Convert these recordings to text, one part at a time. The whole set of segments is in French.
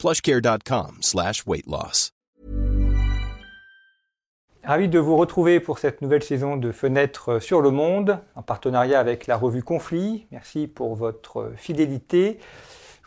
PlushCare.com/weight-loss. Ravi de vous retrouver pour cette nouvelle saison de Fenêtre sur le Monde, en partenariat avec la revue Conflit. Merci pour votre fidélité.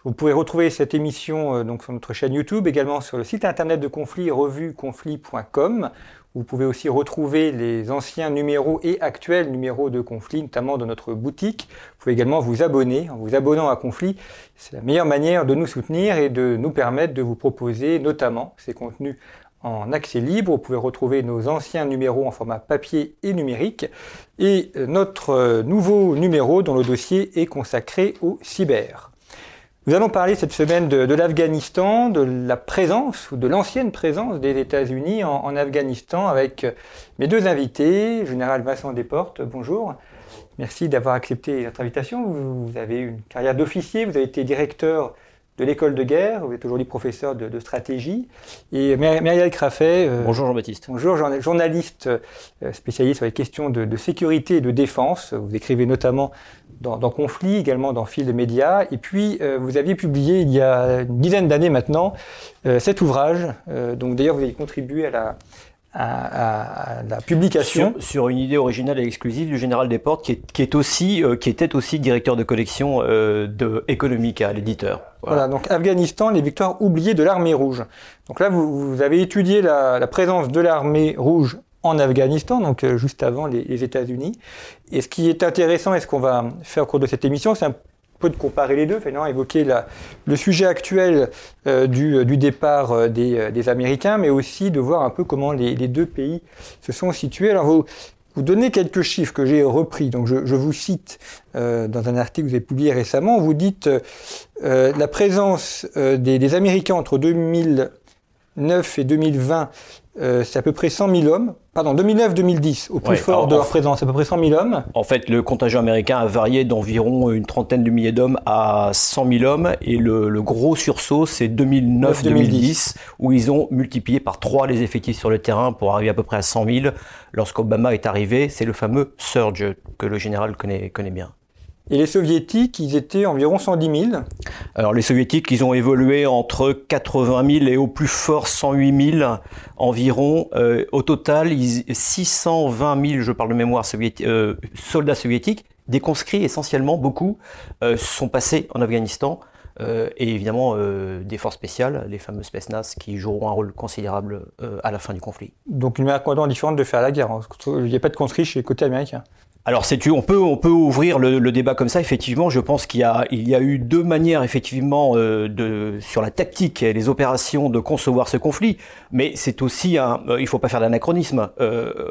Vous pouvez retrouver cette émission donc, sur notre chaîne YouTube, également sur le site internet de Conflit, revueconflit.com. Vous pouvez aussi retrouver les anciens numéros et actuels numéros de Conflit, notamment dans notre boutique. Vous pouvez également vous abonner. En vous abonnant à Conflit, c'est la meilleure manière de nous soutenir et de nous permettre de vous proposer notamment ces contenus en accès libre. Vous pouvez retrouver nos anciens numéros en format papier et numérique et notre nouveau numéro dont le dossier est consacré au cyber. Nous allons parler cette semaine de l'Afghanistan, de la présence ou de l'ancienne présence des États-Unis en Afghanistan avec mes deux invités, général Vincent Desportes, bonjour. Merci d'avoir accepté notre invitation. Vous avez eu une carrière d'officier, vous avez été directeur de l'école de guerre, vous êtes aujourd'hui professeur de stratégie. Et Meryl Craffet. Bonjour Jean-Baptiste. Bonjour, journaliste spécialiste sur les questions de sécurité et de défense. Vous écrivez notamment dans Conflit, également dans Fil de Médias. Et puis, vous aviez publié il y a une dizaine d'années maintenant cet ouvrage. Donc d'ailleurs, vous avez contribué à la publication sur une idée originale et exclusive du général Desportes qui était aussi directeur de collection de Economica, l'éditeur. Voilà, donc Afghanistan, les victoires oubliées de l'armée rouge. Donc là vous avez étudié la présence de l'armée rouge en Afghanistan, donc juste avant les États-Unis. Et ce qui est intéressant et ce qu'on va faire au cours de cette émission, c'est un peu de comparer les deux, finalement évoquer le sujet actuel du départ des Américains, mais aussi de voir un peu comment les deux pays se sont situés. Alors vous donnez quelques chiffres que j'ai repris, donc je vous cite dans un article que vous avez publié récemment, vous dites la présence des Américains entre 2009 et 2020, c'est à peu près 100 000 hommes. Pardon, 2009-2010, au plus fort de leur présence, c'est à peu près 100 000 hommes. En fait, le contingent américain a varié d'environ une trentaine de milliers d'hommes à 100 000 hommes. Et le gros sursaut, c'est 2009-2010, où ils ont multiplié par 3 les effectifs sur le terrain pour arriver à peu près à 100 000. Lorsqu'Obama est arrivé, c'est le fameux surge que le général connaît bien. Et les Soviétiques, ils étaient environ 110 000. Alors les Soviétiques, ils ont évolué entre 80 000 et au plus fort 108 000 environ. Au total, 620 000, je parle de mémoire, soldats soviétiques, des conscrits essentiellement, beaucoup, sont passés en Afghanistan. Et évidemment des forces spéciales, les fameuses Spetsnaz, qui joueront un rôle considérable à la fin du conflit. Donc une manière complètement différente de faire la guerre. Il n'y a pas de conscrits chez les côtés américains. Alors on peut ouvrir le débat comme ça. Effectivement, je pense qu'il y a eu deux manières effectivement sur la tactique et les opérations de concevoir ce conflit. Mais c'est aussi il faut pas faire d'anachronisme.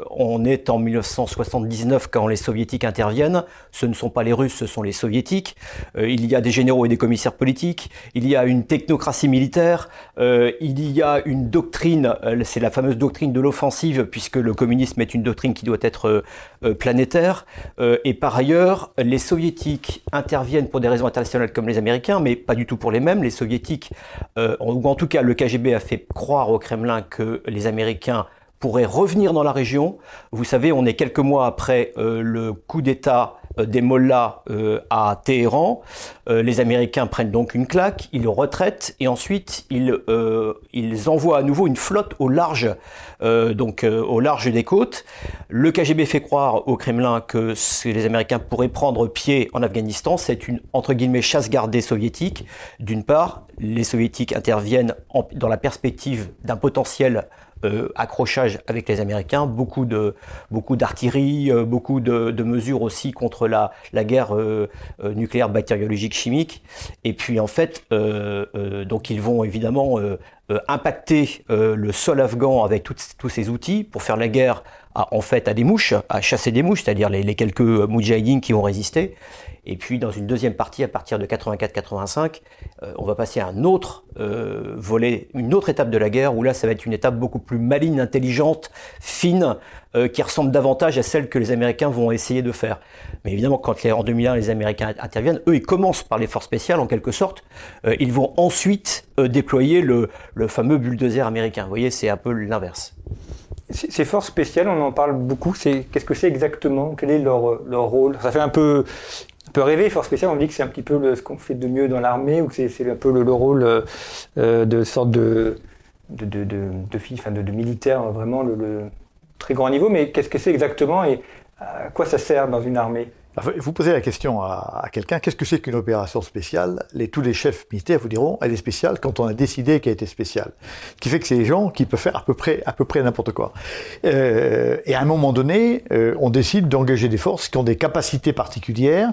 On est en 1979 quand les Soviétiques interviennent. Ce ne sont pas les Russes, ce sont les Soviétiques. Il y a des généraux et des commissaires politiques. Il y a une technocratie militaire. Il y a une doctrine. C'est la fameuse doctrine de l'offensive, puisque le communisme est une doctrine qui doit être planétaire. Et par ailleurs, les Soviétiques interviennent pour des raisons internationales comme les Américains, mais pas du tout pour les mêmes. Les Soviétiques, ou en tout cas le KGB a fait croire au Kremlin que les Américains pourraient revenir dans la région. Vous savez, on est quelques mois après le coup d'État des Mollahs à Téhéran. Les Américains prennent donc une claque, ils retraitent et ensuite ils envoient à nouveau une flotte au large, au large des côtes. Le KGB fait croire au Kremlin que les Américains pourraient prendre pied en Afghanistan. C'est une entre guillemets chasse gardée soviétique. D'une part, les Soviétiques interviennent dans la perspective d'un potentiel accrochage avec les Américains, beaucoup d'artillerie, beaucoup de mesures aussi contre la guerre nucléaire, bactériologique, chimique. Et puis en fait, donc ils vont évidemment impacter le sol afghan avec tous ces outils pour faire la guerre à des mouches, à chasser des mouches, c'est-à-dire les quelques moudjahidines qui ont résisté. Et puis dans une deuxième partie, à partir de 84-85, on va passer à un autre volet, une autre étape de la guerre, où là ça va être une étape beaucoup plus maligne, intelligente, fine, qui ressemble davantage à celle que les Américains vont essayer de faire. Mais évidemment, quand en 2001 les Américains interviennent, eux ils commencent par les forces spéciales en quelque sorte, ils vont ensuite déployer le fameux bulldozer américain. Vous voyez, c'est un peu l'inverse. Ces forces spéciales, on en parle beaucoup, qu'est-ce que c'est exactement? Quel est leur rôle? Ça fait un peu rêver, les forces spéciales, on dit que c'est un petit peu ce qu'on fait de mieux dans l'armée, ou que c'est un peu le rôle de sorte de militaire, vraiment le très grand niveau, mais qu'est-ce que c'est exactement et à quoi ça sert dans une armée? Vous posez la question à quelqu'un, qu'est-ce que c'est qu'une opération spéciale? Tous les chefs militaires vous diront, elle est spéciale quand on a décidé qu'elle était spéciale. Ce qui fait que c'est des gens qui peuvent faire à peu près n'importe quoi. Et à un moment donné, on décide d'engager des forces qui ont des capacités particulières,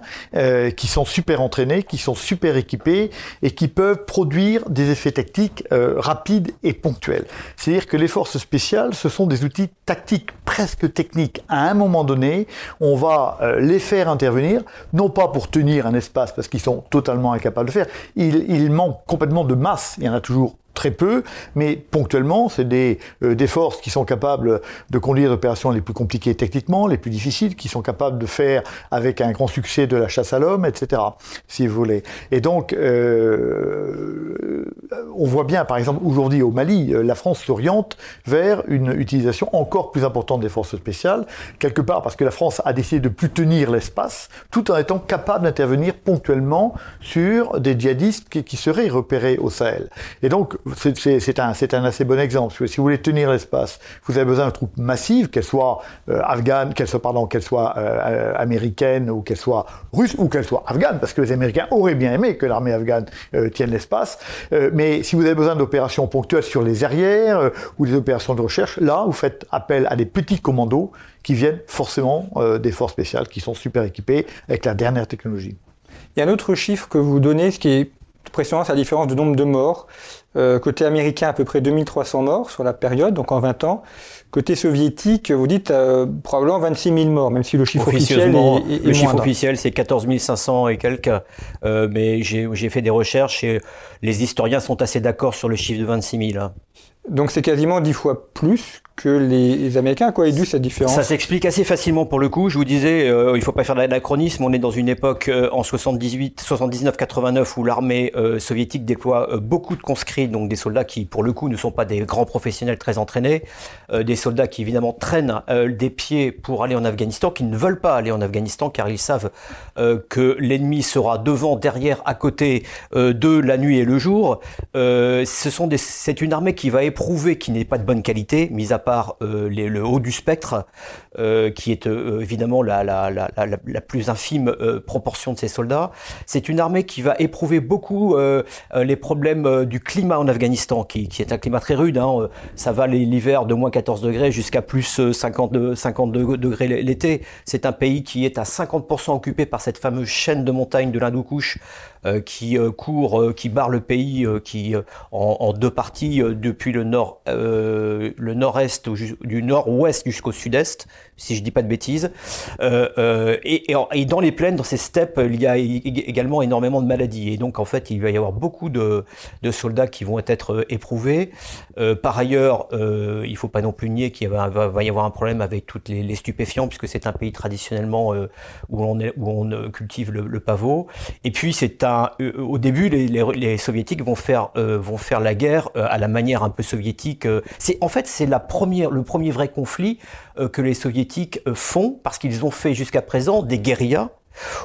qui sont super entraînées, qui sont super équipées, et qui peuvent produire des effets tactiques rapides et ponctuels. C'est-à-dire que les forces spéciales, ce sont des outils tactiques, presque techniques. À un moment donné, on va les faire intervenir, non pas pour tenir un espace parce qu'ils sont totalement incapables de faire, ils manquent complètement de masse, il y en a toujours très peu, mais ponctuellement, c'est des forces qui sont capables de conduire les opérations les plus compliquées techniquement, les plus difficiles, qui sont capables de faire avec un grand succès de la chasse à l'homme, etc., si vous voulez. Et donc, on voit bien, par exemple, aujourd'hui au Mali, la France s'oriente vers une utilisation encore plus importante des forces spéciales, quelque part parce que la France a décidé de ne plus tenir l'espace, tout en étant capable d'intervenir ponctuellement sur des djihadistes qui seraient repérés au Sahel. Et donc, c'est un assez bon exemple. Si vous voulez tenir l'espace, vous avez besoin de troupes massives, qu'elles soient afghanes, qu'elles soient américaines, ou qu'elles soient russes, ou qu'elles soient afghanes, parce que les Américains auraient bien aimé que l'armée afghane tienne l'espace. Mais si vous avez besoin d'opérations ponctuelles sur les arrières ou des opérations de recherche, là, vous faites appel à des petits commandos qui viennent forcément des forces spéciales, qui sont super équipées avec la dernière technologie. Il y a un autre chiffre que vous donnez, ce qui est impressionnant, c'est la différence du nombre de morts. Côté américain, à peu près 2300 morts sur la période, donc en 20 ans. Côté soviétique, vous dites probablement 26 000 morts, même si le chiffre officiel est le chiffre officiel, c'est 14 500 et quelques. Mais j'ai fait des recherches et les historiens sont assez d'accord sur le chiffre de 26 000. Donc c'est quasiment 10 fois plus que les Américains. À quoi est due cette différence? Ça s'explique assez facilement pour le coup. Je vous disais, il faut pas faire d'anachronisme. On est dans une époque en 78, 79, 89 où l'armée soviétique déploie beaucoup de conscrits, donc des soldats qui pour le coup ne sont pas des grands professionnels très entraînés, des soldats qui évidemment traînent des pieds pour aller en Afghanistan, qui ne veulent pas aller en Afghanistan car ils savent que l'ennemi sera devant, derrière, à côté d'eux la nuit et le jour. C'est une armée qui va éprouver, qui n'est pas de bonne qualité, mis à part le haut du spectre, qui est évidemment la plus infime proportion de ces soldats. C'est une armée qui va éprouver beaucoup les problèmes du climat en Afghanistan, qui est un climat très rude. Hein. Ça va l'hiver de moins 14 degrés jusqu'à plus 52 degrés l'été. C'est un pays qui est à 50% occupé par cette fameuse chaîne de montagnes de l'Hindoukouche, qui barre le pays, en deux parties, depuis le nord-est, du nord-ouest jusqu'au sud-est, si je dis pas de bêtises. Et dans les plaines, dans ces steppes, il y a également énormément de maladies. Et donc, en fait, il va y avoir beaucoup de soldats qui vont être éprouvés. Par ailleurs, il faut pas non plus nier qu'il va y avoir un problème avec toutes les stupéfiants, puisque c'est un pays traditionnellement où on cultive le pavot. Et puis, au début, les soviétiques vont faire la guerre à la manière un peu soviétique. C'est le premier vrai conflit que les soviétiques font, parce qu'ils ont fait jusqu'à présent des guérillas,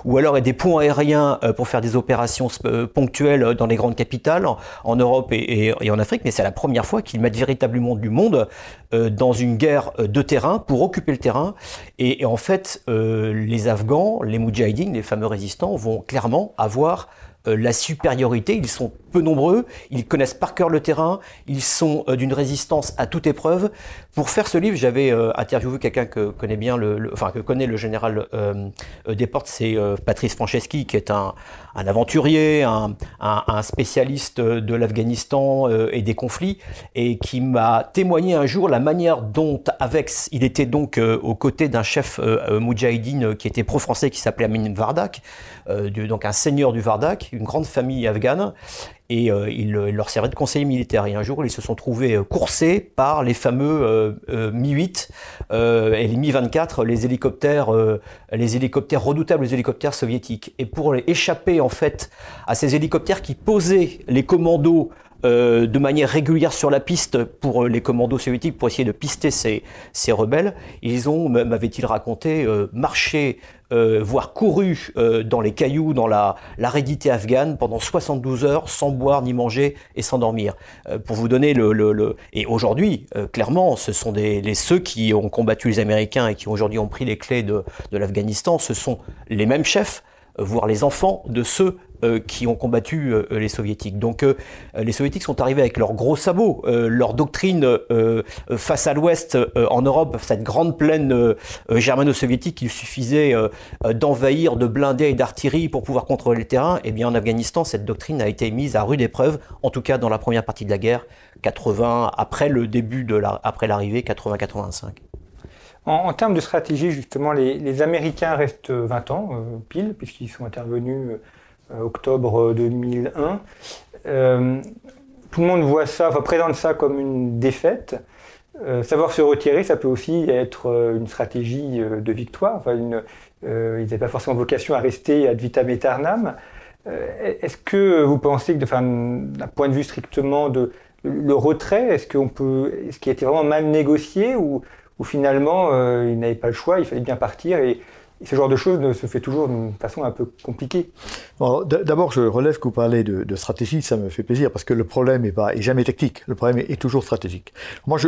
ou alors des ponts aériens pour faire des opérations ponctuelles dans les grandes capitales en Europe et en Afrique, mais c'est la première fois qu'ils mettent véritablement du monde dans une guerre de terrain pour occuper le terrain. Et en fait, les Afghans, les moudjahidines, les fameux résistants, vont clairement avoir la supériorité. Ils sont peu nombreux, ils connaissent par cœur le terrain, ils sont d'une résistance à toute épreuve. Pour faire ce livre, j'avais interviewé quelqu'un que connaît bien, que connaît le général Desportes, c'est Patrice Franceschi, qui est un aventurier, un spécialiste de l'Afghanistan et des conflits, et qui m'a témoigné un jour la manière dont, il était donc aux côtés d'un chef moudjahidine qui était pro-français, qui s'appelait Amin Vardak, donc un seigneur du Vardak, une grande famille afghane, et il leur servait de conseiller militaire. Et un jour, ils se sont trouvés coursés par les fameux Mi-8 et les Mi-24, les hélicoptères redoutables soviétiques. Et pour échapper en fait à ces hélicoptères qui posaient les commandos de manière régulière sur la piste pour les commandos soviétiques pour essayer de pister ces rebelles, ils ont, m'avait-il raconté, marché, voire couru dans les cailloux, dans l'aridité afghane pendant 72 heures sans boire ni manger et sans dormir. Pour vous donner et aujourd'hui, clairement, ce sont ceux qui ont combattu les Américains et qui aujourd'hui ont pris les clés de l'Afghanistan, ce sont les mêmes chefs, voire les enfants de ceux qui ont combattu les Soviétiques. Donc les Soviétiques sont arrivés avec leurs gros sabots, leur doctrine face à l'Ouest en Europe, cette grande plaine germano-soviétique qu'il suffisait d'envahir, de blinder et d'artillerie pour pouvoir contrôler le terrain. Et bien en Afghanistan, cette doctrine a été mise à rude épreuve, en tout cas dans la première partie de la guerre, après l'arrivée 80-85. En termes de stratégie, justement, les Américains restent 20 ans, pile, puisqu'ils sont intervenus octobre 2001. Tout le monde voit ça, présente ça comme une défaite. Savoir se retirer, ça peut aussi être une stratégie de victoire. Ils n'avaient pas forcément vocation à rester ad vitam aeternam. Est-ce que vous pensez que, d'un point de vue strictement de le retrait, est-ce qu'il a été vraiment mal négocié ou finalement, il n'avait pas le choix, il fallait bien partir et ce genre de choses se fait toujours d'une façon un peu compliquée. Alors, d'abord, je relève que vous parlez de stratégie, ça me fait plaisir, parce que le problème n'est jamais tactique, le problème est toujours stratégique. Moi, on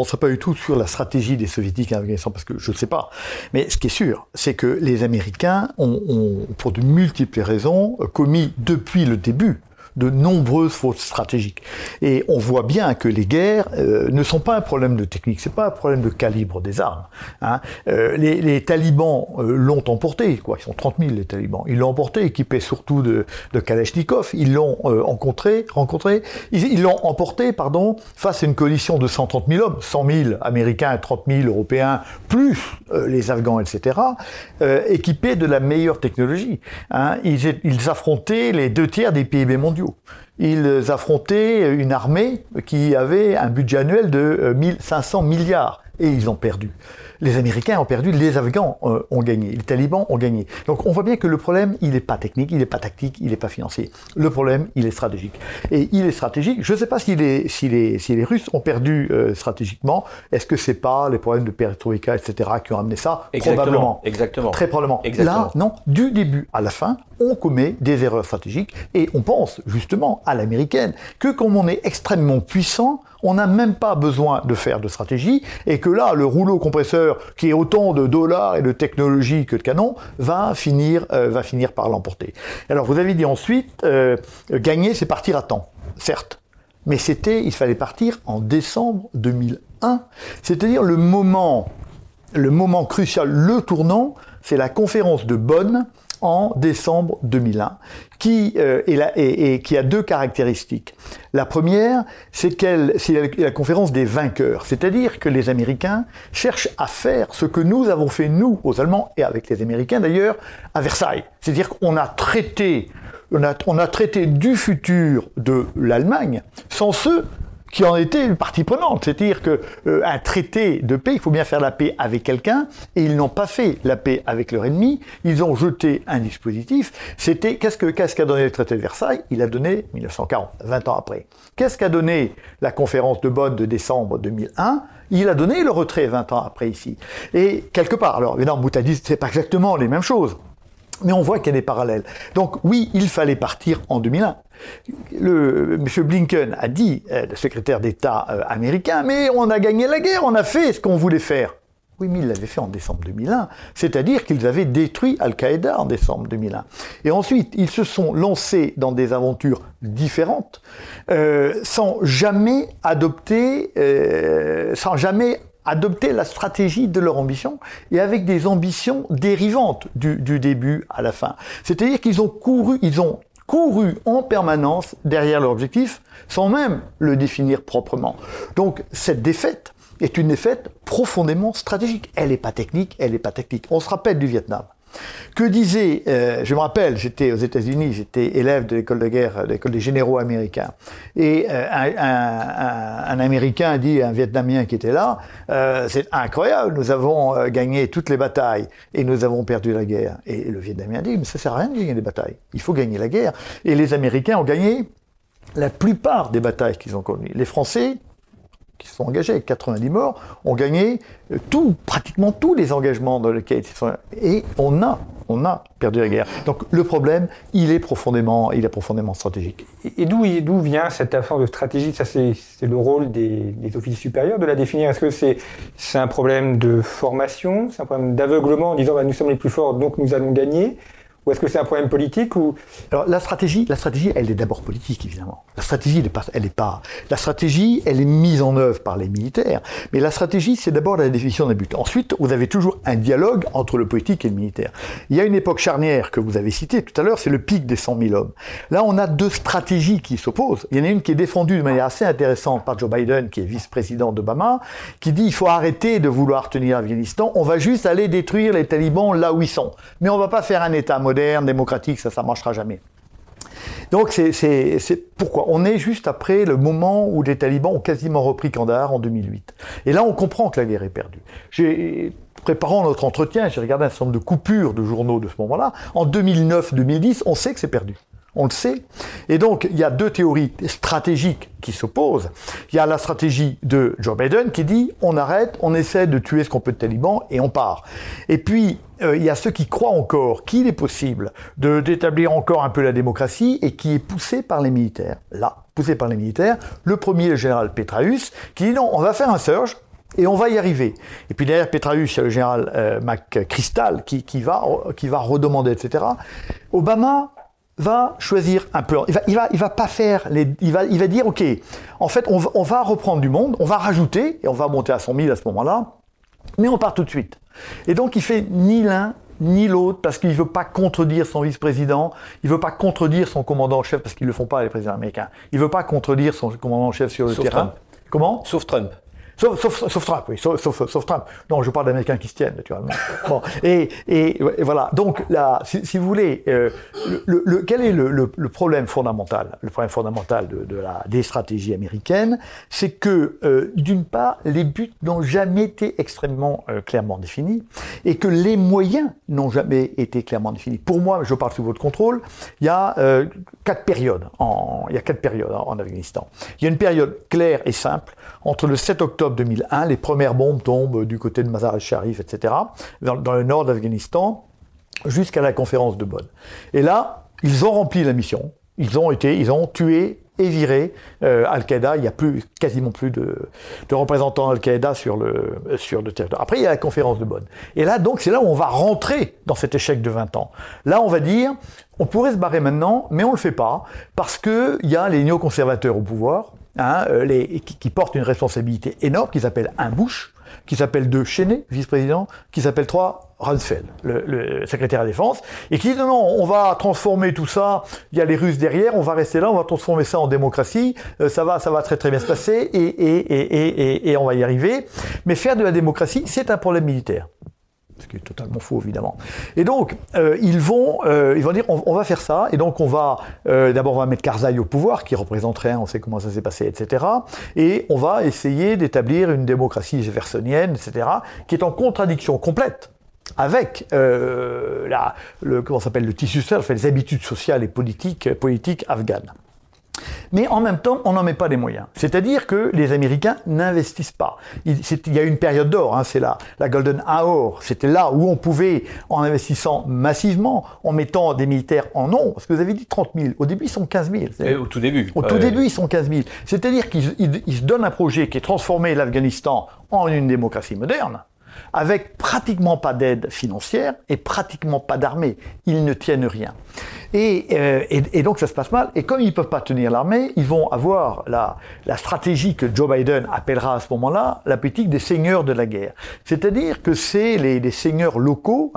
ne serait pas du tout sur la stratégie des Soviétiques en Afghanistan, parce que je ne sais pas. Mais ce qui est sûr, c'est que les Américains ont pour de multiples raisons, commis depuis le début, de nombreuses fautes stratégiques. Et on voit bien que les guerres ne sont pas un problème de technique, c'est pas un problème de calibre des armes. Les talibans l'ont emporté, quoi. Ils sont 30 000 les talibans. Ils l'ont emporté, équipés surtout de Kalachnikov. Ils l'ont rencontré. Ils l'ont emporté, face à une coalition de 130 000 hommes, 100 000 Américains et 30 000 Européens, plus les Afghans, etc., équipés de la meilleure technologie. Ils affrontaient les 2/3 des PIB mondiaux. Ils affrontaient une armée qui avait un budget annuel de 1500 milliards et ils ont perdu. Les Américains ont perdu, les Afghans ont gagné, les talibans ont gagné. Donc on voit bien que le problème, il n'est pas technique, il n'est pas tactique, il n'est pas financier. Le problème, il est stratégique. Et il est stratégique, je ne sais pas si les Russes ont perdu stratégiquement. Est-ce que ce n'est pas les problèmes de perestroïka, etc., qui ont amené ça ? Exactement, probablement. Exactement. Très probablement. Exactement. Là, non, du début à la fin, on commet des erreurs stratégiques et on pense justement à l'américaine que comme on est extrêmement puissant, on n'a même pas besoin de faire de stratégie et que là, le rouleau compresseur qui est autant de dollars et de technologie que de canons va finir par l'emporter. Alors vous avez dit ensuite, gagner c'est partir à temps, certes, mais il fallait partir en décembre 2001, c'est-à-dire le moment crucial, le tournant, c'est la conférence de Bonn en décembre 2001, qui a deux caractéristiques. La première, c'est la conférence des vainqueurs, c'est-à-dire que les Américains cherchent à faire ce que nous avons fait, nous, aux Allemands, et avec les Américains d'ailleurs, à Versailles. C'est-à-dire qu'on a traité du futur de l'Allemagne sans ceux qui en était une partie prenante, c'est-à-dire que un traité de paix, il faut bien faire la paix avec quelqu'un, et ils n'ont pas fait la paix avec leur ennemi, ils ont jeté un dispositif, c'était qu'est-ce qu'a donné le traité de Versailles ? Il a donné 1940, 20 ans après. Qu'est-ce qu'a donné la conférence de Bonn de décembre 2001 ? Il a donné le retrait 20 ans après ici. Et quelque part, alors évidemment, Boutadis, c'est pas exactement les mêmes choses. Mais on voit qu'il y a des parallèles. Donc oui, il fallait partir en 2001. M. Blinken a dit, le secrétaire d'État américain, mais on a gagné la guerre, on a fait ce qu'on voulait faire. Oui, mais ils l'avaient fait en décembre 2001, c'est-à-dire qu'ils avaient détruit Al-Qaïda en décembre 2001. Et ensuite, ils se sont lancés dans des aventures différentes, sans jamais adopter la stratégie de leur ambition, et avec des ambitions dérivantes du début à la fin. C'est-à-dire qu'ils ont couru en permanence derrière leur objectif, sans même le définir proprement. Donc, cette défaite est une défaite profondément stratégique. Elle n'est pas technique, elle n'est pas tactique. On se rappelle du Vietnam. Que disait, je me rappelle, j'étais aux États-Unis, j'étais élève de l'école de guerre, de l'école des généraux américains. Et un Américain dit à un Vietnamien qui était là, c'est incroyable, nous avons gagné toutes les batailles et nous avons perdu la guerre. Et le Vietnamien dit, mais ça sert à rien de gagner des batailles, il faut gagner la guerre. Et les Américains ont gagné la plupart des batailles qu'ils ont connues. Les Français, qui se sont engagés avec 90 morts, ont gagné pratiquement tous les engagements dans lesquels ils se sont... Et on a perdu la guerre. Donc le problème, il est profondément stratégique. Et d'où vient cette absence de stratégie ? Ça, c'est le rôle des officiers supérieurs de la définir. Est-ce que c'est un problème de formation ? C'est un problème d'aveuglement en disant bah, « nous sommes les plus forts, donc nous allons gagner ». Ou est-ce que c'est un problème politique ou... Alors la stratégie, elle est d'abord politique évidemment. La stratégie, elle est mise en œuvre par les militaires. Mais la stratégie, c'est d'abord la définition d'un but. Ensuite, vous avez toujours un dialogue entre le politique et le militaire. Il y a une époque charnière que vous avez citée tout à l'heure, c'est le pic des 100 000 hommes. Là, on a deux stratégies qui s'opposent. Il y en a une qui est défendue de manière assez intéressante par Joe Biden, qui est vice-président d'Obama, qui dit il faut arrêter de vouloir tenir l'Afghanistan. On va juste aller détruire les talibans là où ils sont. Mais on va pas faire un État moderne, démocratique, ça ne marchera jamais. Donc c'est pourquoi on est juste après le moment où les talibans ont quasiment repris Kandahar en 2008. Et là, on comprend que la guerre est perdue. Préparant notre entretien, j'ai regardé un certain nombre de coupures de journaux de ce moment-là. En 2009-2010, on sait que c'est perdu. On le sait. Et donc, il y a deux théories stratégiques qui s'opposent. Il y a la stratégie de Joe Biden qui dit « on arrête, on essaie de tuer ce qu'on peut de talibans et on part ». Et puis, il y a ceux qui croient encore qu'il est possible d'établir encore un peu la démocratie et qui est poussé par les militaires. Là, poussé par les militaires, le premier, le général Petraeus, qui dit « non, on va faire un surge ». Et on va y arriver. Et puis derrière Petraeus, il y a le général McChrystal qui va redemander, etc. Obama va choisir un peu. Il va dire, OK, en fait, on va reprendre du monde, on va rajouter, et on va monter à 100 000 à ce moment-là, mais on part tout de suite. Et donc, il fait ni l'un, ni l'autre, parce qu'il ne veut pas contredire son vice-président, il ne veut pas contredire son commandant-en-chef, parce qu'ils ne le font pas, les présidents américains. Il ne veut pas contredire son commandant-en-chef sur le terrain. Trump. Comment ? Sauf Trump. Sauf Trump. Non, je parle d'Américains qui se tiennent, naturellement. Bon, et voilà. Donc, là, si vous voulez, quel est le problème fondamental ? Le problème fondamental des stratégies américaines, c'est que, d'une part, les buts n'ont jamais été extrêmement clairement définis et que les moyens n'ont jamais été clairement définis. Pour moi, je parle sous votre contrôle, il y a quatre périodes en Afghanistan. Il y a une période claire et simple entre le 7 octobre 2001, les premières bombes tombent du côté de Mazar-e-Sharif, etc., dans le nord d'Afghanistan, jusqu'à la conférence de Bonn. Et là, ils ont rempli la mission. Ils ont tué et viré Al-Qaïda. Il n'y a quasiment plus de représentants Al-Qaïda sur le territoire. Après, il y a la conférence de Bonn. Et là, donc, c'est là où on va rentrer dans cet échec de 20 ans. Là, on va dire, on pourrait se barrer maintenant, mais on ne le fait pas, parce qu'il y a les néoconservateurs au pouvoir, qui portent une responsabilité énorme, qui s'appelle un Bush, qui s'appelle deux Cheney, vice-président, qui s'appelle trois Rumsfeld, le secrétaire à la défense, et qui dit non, on va transformer tout ça, il y a les Russes derrière, on va rester là, on va transformer ça en démocratie, ça va très très bien se passer, et on va y arriver. Mais faire de la démocratie, c'est un problème militaire. Ce qui est totalement faux, évidemment. Et donc, ils vont dire, on va faire ça, et donc on va mettre Karzai au pouvoir, qui représente rien, on sait comment ça s'est passé, etc. Et on va essayer d'établir une démocratie jeffersonienne, etc., qui est en contradiction complète avec le tissu social, enfin, les habitudes sociales et politiques afghanes. Mais en même temps, on n'en met pas les moyens. C'est-à-dire que les Américains n'investissent pas. Il y a une période d'or, c'est la Golden Hour. C'était là où on pouvait, en investissant massivement, en mettant des militaires en nombre, parce que vous avez dit 30 000, au début ils sont 15 000. Au tout début ils sont 15 000. C'est-à-dire qu'ils se donnent un projet qui est transformé l'Afghanistan en une démocratie moderne. avec pratiquement pas d'aide financière et pratiquement pas d'armée. Ils ne tiennent rien. Et donc ça se passe mal. Et comme ils ne peuvent pas tenir l'armée, ils vont avoir la stratégie que Joe Biden appellera à ce moment-là la politique des seigneurs de la guerre. C'est-à-dire que c'est les seigneurs locaux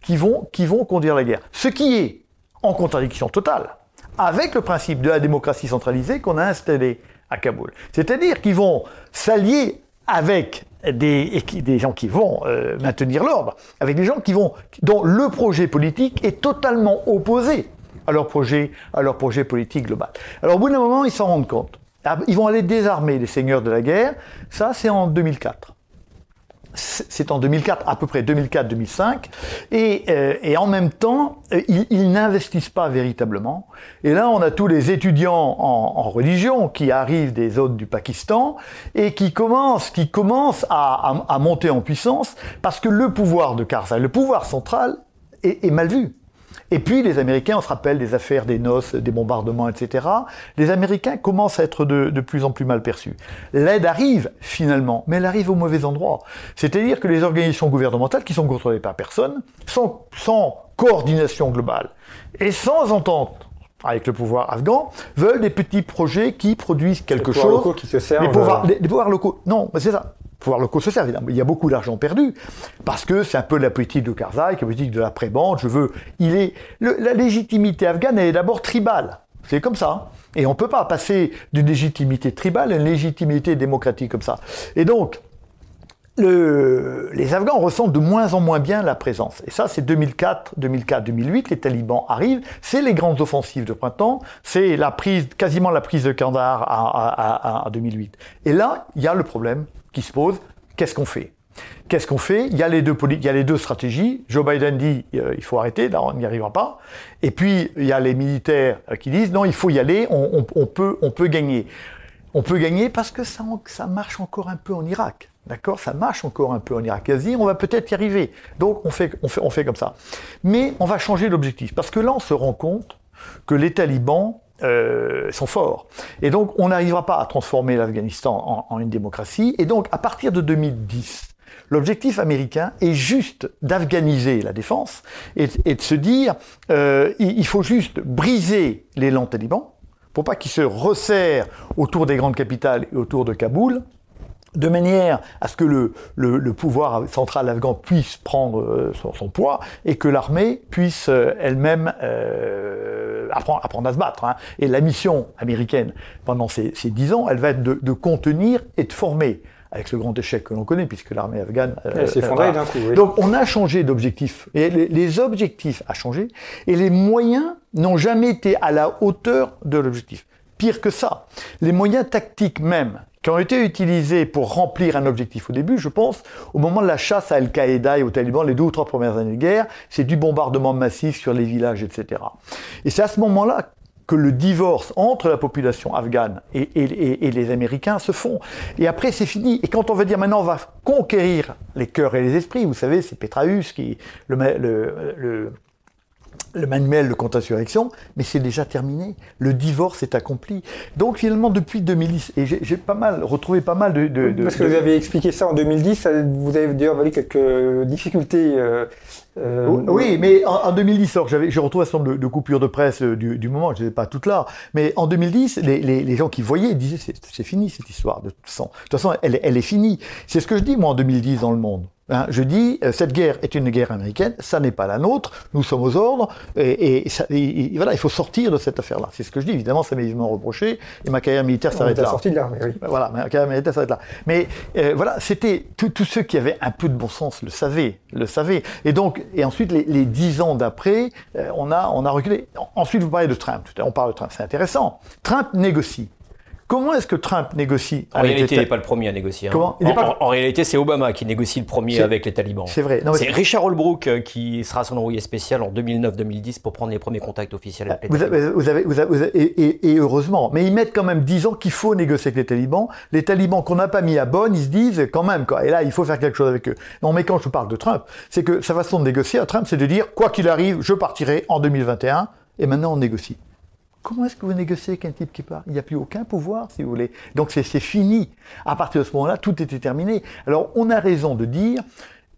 qui vont conduire la guerre. Ce qui est en contradiction totale avec le principe de la démocratie centralisée qu'on a installé à Kaboul. C'est-à-dire qu'ils vont s'allier avec des gens qui vont maintenir l'ordre, avec des gens dont le projet politique est totalement opposé à leur projet politique global. Alors au bout d'un moment, ils s'en rendent compte. Ils vont aller désarmer les seigneurs de la guerre. Ça, c'est en 2004. C'est en 2004, à peu près 2004-2005, et en même temps, ils n'investissent pas véritablement. Et là, on a tous les étudiants en religion qui arrivent des zones du Pakistan et qui commencent à monter en puissance parce que le pouvoir de Karzai, le pouvoir central, est mal vu. Et puis les Américains, on se rappelle des affaires des noces, des bombardements, etc. Les Américains commencent à être de plus en plus mal perçus. L'aide arrive finalement, mais elle arrive au mauvais endroit. C'est-à-dire que les organisations gouvernementales, qui sont contrôlées par personne, sont sans coordination globale et sans entente avec le pouvoir afghan, veulent des petits projets qui produisent quelque chose. Les pouvoirs locaux qui se servent. Les pouvoirs locaux, non, mais c'est ça. Les pouvoirs locaux se servent, évidemment. Il y a beaucoup d'argent perdu, parce que c'est un peu la politique de Karzai, la politique de la prébande. La légitimité afghane, elle est d'abord tribale. C'est comme ça. Et on ne peut pas passer d'une légitimité tribale à une légitimité démocratique comme ça. Et donc, les Afghans ressentent de moins en moins bien la présence. Et ça, c'est 2004-2008, les talibans arrivent, c'est les grandes offensives de printemps, c'est quasiment la prise de Kandahar à 2008. Et là, il y a le problème qui se pose, qu'est-ce qu'on fait ? Il y a les deux stratégies. Joe Biden dit il faut arrêter, là, on n'y arrivera pas. Et puis il y a les militaires qui disent non, il faut y aller, on peut gagner. On peut gagner parce que ça marche encore un peu en Irak. D'accord ? Ça marche encore un peu en Irak. Vas-y, on va peut-être y arriver. Donc on fait comme ça. Mais on va changer l'objectif parce que là on se rend compte que les talibans sont forts. Et donc, on n'arrivera pas à transformer l'Afghanistan en une démocratie. Et donc, à partir de 2010, l'objectif américain est juste d'afghaniser la défense et de se dire il faut juste briser l'élan taliban pour pas qu'il se resserre autour des grandes capitales et autour de Kaboul, de manière à ce que le pouvoir central afghan puisse prendre son poids et que l'armée puisse elle-même apprendre à se battre. Hein. Et la mission américaine, pendant ces 10 ans, elle va être de contenir et de former, avec le grand échec que l'on connaît, puisque l'armée afghane... Elle s'effondrait d'un coup, oui. Donc on a changé d'objectif. Et les objectifs ont changé, et les moyens n'ont jamais été à la hauteur de l'objectif. Pire que ça, les moyens tactiques même, qui ont été utilisés pour remplir un objectif au début, je pense, au moment de la chasse à Al-Qaïda et aux talibans, les 2 ou 3 premières années de guerre, c'est du bombardement massif sur les villages, etc. Et c'est à ce moment-là que le divorce entre la population afghane et les Américains se font. Et après, c'est fini. Et quand on veut dire maintenant, on va conquérir les cœurs et les esprits, vous savez, c'est Petraeus qui... le manuel de contre-insurrection, mais c'est déjà terminé. Le divorce est accompli. Donc finalement, depuis 2010, et j'ai retrouvé pas mal de... Parce que vous avez expliqué ça en 2010, vous avez d'ailleurs valu quelques difficultés... Oui, mais en 2010, alors, j'ai retrouvé un certain nombre de coupures de presse du moment, je ne les ai pas toutes là, mais en 2010, les gens qui voyaient disaient c'est fini cette histoire, de toute façon elle est finie. C'est ce que je dis moi en 2010 dans Le Monde. Hein, je dis, cette guerre est une guerre américaine, ça n'est pas la nôtre, nous sommes aux ordres, et voilà, il faut sortir de cette affaire-là. C'est ce que je dis, évidemment, ça m'est vivement reproché, et ma carrière militaire s'arrête là. On est sorti de l'armée, oui. Voilà, ma carrière militaire s'arrête là. Mais voilà, c'était tous ceux qui avaient un peu de bon sens le savaient. Et donc, et ensuite, les 10 ans d'après, on a reculé. Ensuite, vous parlez de Trump, on parle de Trump, c'est intéressant. Trump négocie. Comment est-ce que Trump négocie avec les talibans ? En réalité, il n'est pas le premier à négocier. Hein. En réalité, c'est Obama qui négocie le premier avec les talibans. C'est vrai. Non, c'est Richard Holbrooke qui sera son envoyé spécial en 2009-2010 pour prendre les premiers contacts officiels avec les talibans. Et heureusement. Mais ils mettent quand même 10 ans qu'il faut négocier avec les talibans. Les talibans qu'on n'a pas mis à Bonn, ils se disent quand même, quoi. Et là, il faut faire quelque chose avec eux. Non, mais quand je parle de Trump, c'est que sa façon de négocier à Trump, c'est de dire, quoi qu'il arrive, je partirai en 2021 et maintenant on négocie. Comment est-ce que vous négociez avec un type qui part ? Il n'y a plus aucun pouvoir, si vous voulez. Donc c'est fini. À partir de ce moment-là, tout était terminé. Alors on a raison de dire,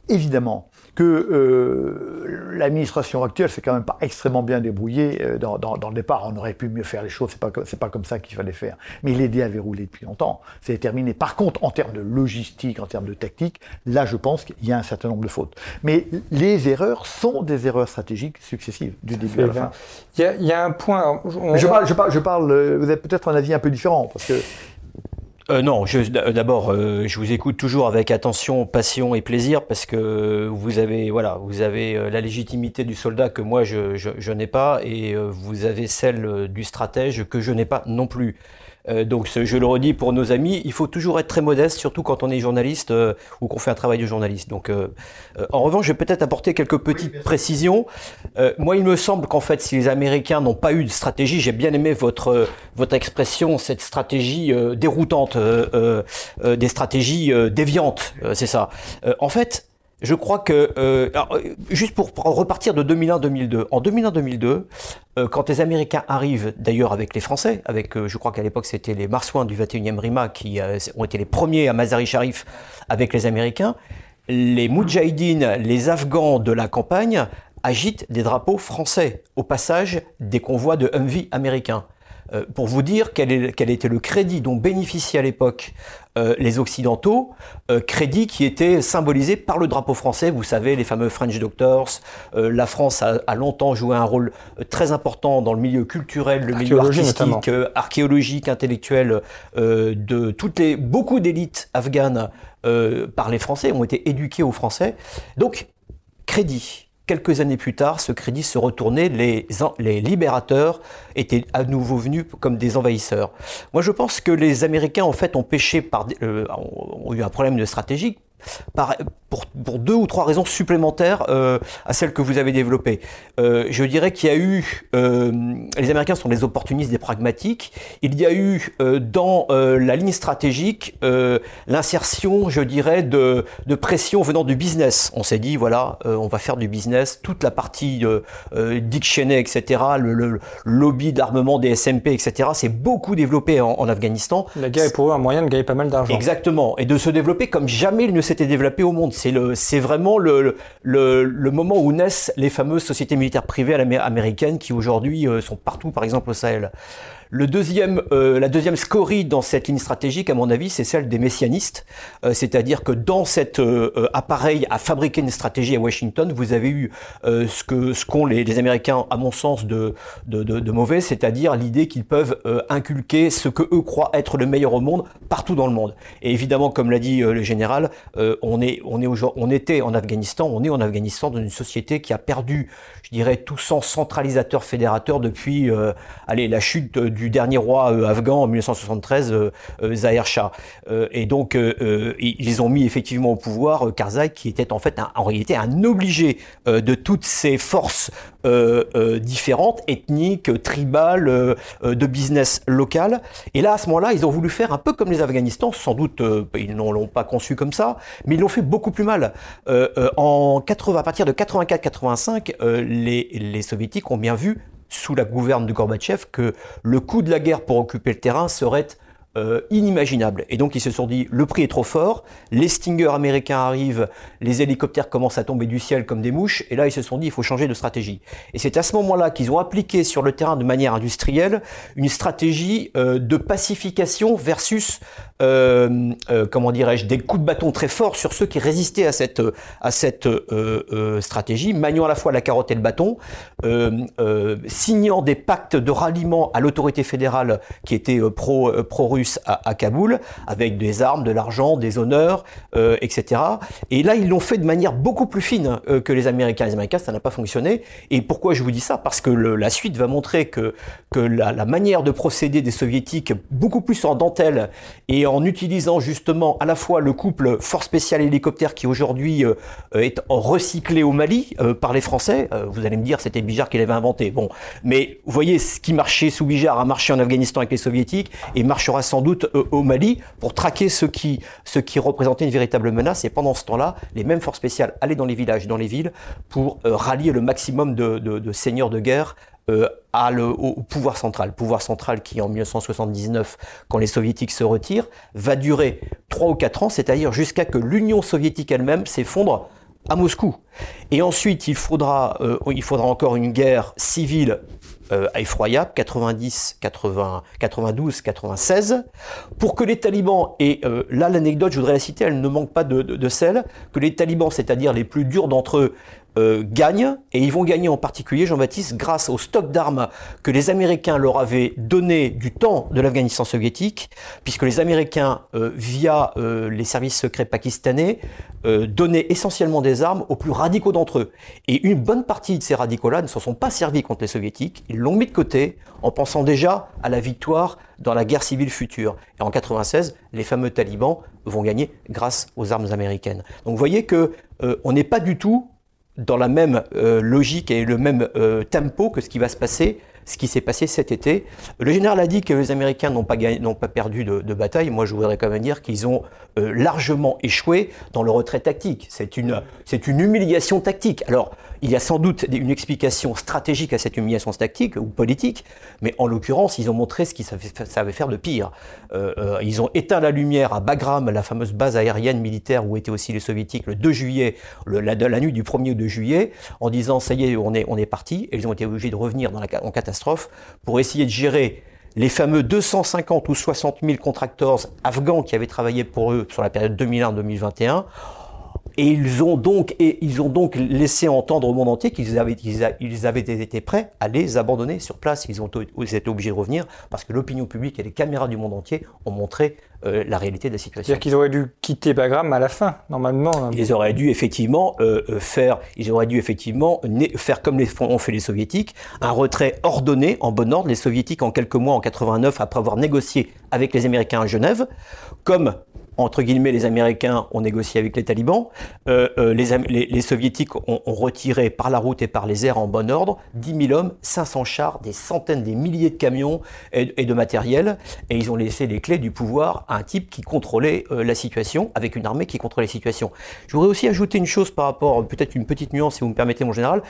évidemment que l'administration actuelle s'est quand même pas extrêmement bien débrouillée dans le départ. On aurait pu mieux faire les choses, c'est pas comme ça qu'il fallait faire. Mais les dés avaient roulé depuis longtemps, c'est terminé. Par contre, en termes de logistique, en termes de tactique, là je pense qu'il y a un certain nombre de fautes. Mais les erreurs sont des erreurs stratégiques successives, du début à la fin. Il y a un point... Je parle, vous avez peut-être un avis un peu différent, parce que... Non, d'abord, je vous écoute toujours avec attention, passion et plaisir parce que vous avez la légitimité du soldat que moi je n'ai pas et vous avez celle du stratège que je n'ai pas non plus. Donc je le redis pour nos amis, il faut toujours être très modeste, surtout quand on est journaliste ou qu'on fait un travail de journaliste. Donc, en revanche, je vais peut-être apporter quelques petites précisions. Moi, il me semble qu'en fait, si les Américains n'ont pas eu de stratégie, j'ai bien aimé votre expression, cette stratégie déroutante, des stratégies déviantes, c'est ça. En fait, je crois que, juste pour repartir de 2001-2002, en 2001-2002, quand les Américains arrivent, d'ailleurs avec les Français, avec je crois qu'à l'époque c'était les marsouins du 21e RIMA qui ont été les premiers à Mazar-e-Sharif avec les Américains, les Moudjahidines, les Afghans de la campagne agitent des drapeaux français au passage des convois de Humvee américains. Pour vous dire quel était le crédit dont bénéficiaient à l'époque les Occidentaux, crédit qui était symbolisé par le drapeau français. Vous savez, les fameux French Doctors, la France a longtemps joué un rôle très important dans le milieu culturel, le milieu artistique, archéologique, intellectuel, de beaucoup d'élites afghanes par les Français, ont été éduquées aux Français. Donc, crédit. Quelques années plus tard, ce crédit se retournait, les libérateurs étaient à nouveau venus comme des envahisseurs. Moi, je pense que les Américains, en fait, ont péché ont eu un problème de stratégie pour deux ou trois raisons supplémentaires à celles que vous avez développées. Je dirais qu'il y a eu... les Américains sont des opportunistes, des pragmatiques. Il y a eu dans la ligne stratégique l'insertion, je dirais, de pression venant du business. On s'est dit, voilà, on va faire du business. Toute la partie Dick Cheney, etc., le lobby d'armement des SMP, etc., c'est beaucoup développé en Afghanistan. La guerre est pour eux un moyen de gagner pas mal d'argent. Exactement. Et de se développer comme jamais il ne s'était développé au monde. C'est vraiment le moment où naissent les fameuses sociétés militaires privées américaines qui aujourd'hui sont partout, par exemple au Sahel. La deuxième scorie dans cette ligne stratégique, à mon avis, c'est celle des messianistes. C'est-à-dire que dans cet appareil à fabriquer une stratégie à Washington, vous avez eu ce qu'ont les Américains, à mon sens, de mauvais, c'est-à-dire l'idée qu'ils peuvent inculquer ce que eux croient être le meilleur au monde partout dans le monde. Et évidemment, comme l'a dit le général, on était en Afghanistan dans une société qui a perdu, je dirais, tout sens centralisateur fédérateur depuis la chute du dernier roi afghan en 1973, Zahir Shah. Et donc, ils ont mis effectivement au pouvoir Karzai, qui était en fait, en réalité, un obligé de toutes ces forces différentes, ethniques, tribales, de business local. Et là, à ce moment-là, ils ont voulu faire un peu comme les Afghanistans, sans doute, ils ne l'ont pas conçu comme ça, mais ils l'ont fait beaucoup plus mal. À partir de 84-85, les Soviétiques ont bien vu sous la gouverne de Gorbatchev, que le coût de la guerre pour occuper le terrain serait inimaginable. Et donc ils se sont dit, le prix est trop fort, les Stingers américains arrivent, les hélicoptères commencent à tomber du ciel comme des mouches, et là ils se sont dit, il faut changer de stratégie. Et c'est à ce moment-là qu'ils ont appliqué sur le terrain de manière industrielle une stratégie de pacification versus, comment dirais-je, des coups de bâton très forts sur ceux qui résistaient à cette stratégie, maniant à la fois la carotte et le bâton, signant des pactes de ralliement à l'autorité fédérale qui était pro-russe à Kaboul, avec des armes, de l'argent, des honneurs, etc. Et là, ils l'ont fait de manière beaucoup plus fine que les Américains. Les Américains, ça n'a pas fonctionné. Et pourquoi je vous dis ça ? Parce que la suite va montrer que la manière de procéder des Soviétiques, beaucoup plus en dentelle et en utilisant justement à la fois le couple force spéciale hélicoptère qui aujourd'hui est recyclé au Mali par les Français. Vous allez me dire, c'était Bijar qui l'avait inventé. Bon, mais vous voyez, ce qui marchait sous Bijar a marché en Afghanistan avec les Soviétiques et marchera sans doute au Mali pour traquer ceux qui représentaient une véritable menace. Et pendant ce temps-là, les mêmes forces spéciales allaient dans les villages, dans les villes, pour rallier le maximum de seigneurs de guerre au pouvoir central. Le pouvoir central qui, en 1979, quand les Soviétiques se retirent, va durer 3 ou 4 ans, c'est-à-dire jusqu'à que l'Union soviétique elle-même s'effondre à Moscou. Et ensuite, il faudra encore une guerre civile effroyable, 90, 80, 92, 96, pour que les talibans, et là l'anecdote, je voudrais la citer, elle ne manque pas de celle, que les talibans, c'est-à-dire les plus durs d'entre eux, gagnent, et ils vont gagner en particulier, Jean-Baptiste, grâce au stock d'armes que les Américains leur avaient donné du temps de l'Afghanistan soviétique, puisque les Américains, via les services secrets pakistanais, donnaient essentiellement des armes aux plus radicaux d'entre eux. Et une bonne partie de ces radicaux-là ne s'en sont pas servis contre les Soviétiques, ils l'ont mis de côté en pensant déjà à la victoire dans la guerre civile future. Et en 96, les fameux talibans vont gagner grâce aux armes américaines. Donc vous voyez que on n'est pas du tout dans la même logique et le même tempo que ce qui s'est passé cet été. Le général a dit que les Américains n'ont pas perdu de bataille. Moi, je voudrais quand même dire qu'ils ont largement échoué dans le retrait tactique. C'est une humiliation tactique. Alors, il y a sans doute une explication stratégique à cette humiliation tactique ou politique, mais en l'occurrence, ils ont montré ce qu'ils savaient faire de pire. Ils ont éteint la lumière à Bagram, la fameuse base aérienne militaire où étaient aussi les Soviétiques le 2 juillet, la nuit du 1er au 2 juillet, en disant « ça y est, on est parti », et ils ont été obligés de revenir en catastrophe pour essayer de gérer les fameux 250 ou 60 000 contractors afghans qui avaient travaillé pour eux sur la période 2001-2021. Et ils ont donc laissé entendre au monde entier qu'ils avaient été prêts à les abandonner sur place. Ils étaient obligés de revenir parce que l'opinion publique et les caméras du monde entier ont montré la réalité de la situation. C'est-à-dire qu'ils auraient dû quitter Bagram à la fin, normalement. Ils auraient dû effectivement faire comme ont fait les Soviétiques, un retrait ordonné en bon ordre. Les Soviétiques, en quelques mois, en 89, après avoir négocié avec les Américains à Genève, comme entre guillemets, les Américains ont négocié avec les talibans, les Soviétiques ont retiré par la route et par les airs en bon ordre 10 000 hommes, 500 chars, des centaines, des milliers de camions et de matériel, et ils ont laissé les clés du pouvoir à un type qui contrôlait la situation, avec une armée qui contrôlait la situation. Je voudrais aussi ajouter une chose par rapport, peut-être une petite nuance si vous me permettez mon général.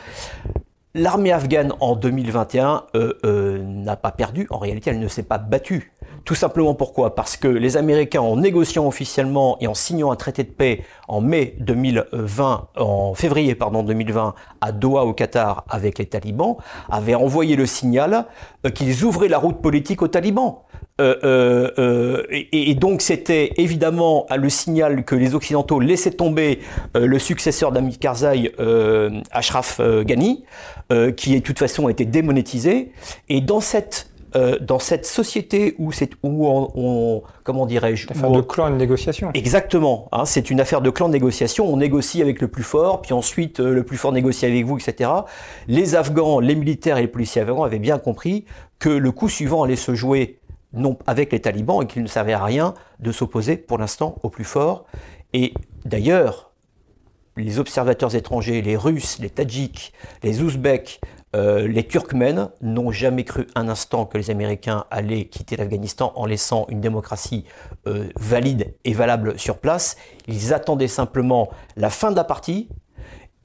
L'armée afghane en 2021 n'a pas perdu, en réalité elle ne s'est pas battue. Tout simplement pourquoi ? Parce que les Américains, en négociant officiellement et en signant un traité de paix en février 2020 à Doha au Qatar avec les talibans, avaient envoyé le signal qu'ils ouvraient la route politique aux talibans. Et donc c'était évidemment le signal que les Occidentaux laissaient tomber le successeur d'Amir Karzai, Ashraf Ghani, qui de toute façon a été démonétisé. Et dans cette société où de clan de négociation. Exactement, hein, c'est une affaire de clan de négociation. On négocie avec le plus fort, puis ensuite le plus fort négocie avec vous, etc. Les Afghans, les militaires et les policiers afghans avaient bien compris que le coup suivant allait se jouer non avec les talibans et qu'il ne servait à rien de s'opposer pour l'instant au plus fort. Et d'ailleurs, les observateurs étrangers, les Russes, les Tadjiks, les Ouzbeks, les Turkmènes n'ont jamais cru un instant que les Américains allaient quitter l'Afghanistan en laissant une démocratie valide et valable sur place. Ils attendaient simplement la fin de la partie.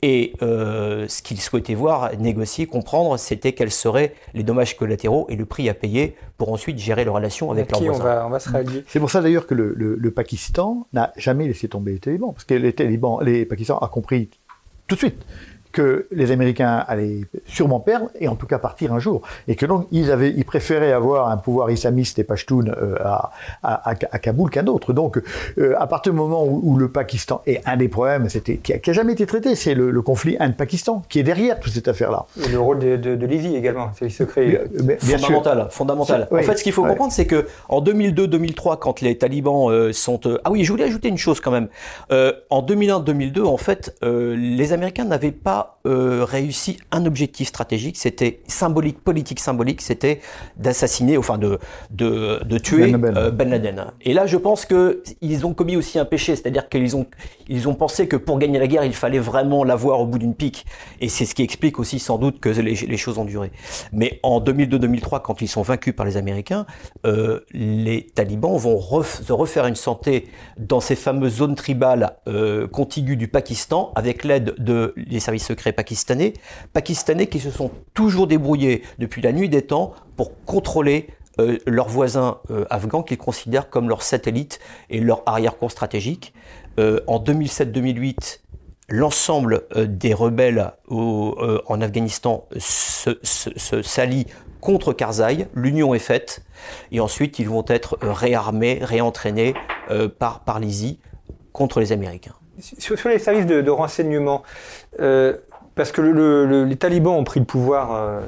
Et ce qu'ils souhaitaient voir, négocier, comprendre, c'était quels seraient les dommages collatéraux et le prix à payer pour ensuite gérer leurs relations avec leurs voisins. On va se rallier. C'est pour ça d'ailleurs que le Pakistan n'a jamais laissé tomber les talibans, parce que les Pakistans a compris tout de suite que les Américains allaient sûrement perdre et en tout cas partir un jour, et que donc ils préféraient avoir un pouvoir islamiste et pachtoun à Kaboul qu'un autre. Donc à partir du moment où le Pakistan est un des problèmes, qui a jamais été traité, c'est le conflit Inde-Pakistan qui est derrière toute cette affaire-là. Et le rôle de l'ISI également, c'est le secret fondamental. En fait, ce qu'il faut comprendre, c'est que en 2002-2003, quand les talibans ah oui, je voulais ajouter une chose quand même. En 2001-2002, en fait, les Américains n'avaient pas réussi un objectif stratégique, c'était politique symbolique, c'était d'assassiner, enfin de tuer Ben Laden. Et là, je pense que ils ont commis aussi un péché, c'est-à-dire qu'ils ont pensé que pour gagner la guerre, il fallait vraiment l'avoir au bout d'une pique. Et c'est ce qui explique aussi sans doute que les choses ont duré. Mais en 2002-2003, quand ils sont vaincus par les Américains, les talibans vont se refaire une santé dans ces fameuses zones tribales contiguës du Pakistan, avec l'aide des services secrets pakistanais qui se sont toujours débrouillés depuis la nuit des temps pour contrôler leurs voisins afghans qu'ils considèrent comme leurs satellites et leur arrière-cour stratégique. En 2007-2008, l'ensemble des rebelles en Afghanistan se s'allient contre Karzai, l'union est faite, et ensuite ils vont être réarmés, réentraînés par l'ISI contre les Américains. Sur les services de renseignement, parce que les talibans ont pris le pouvoir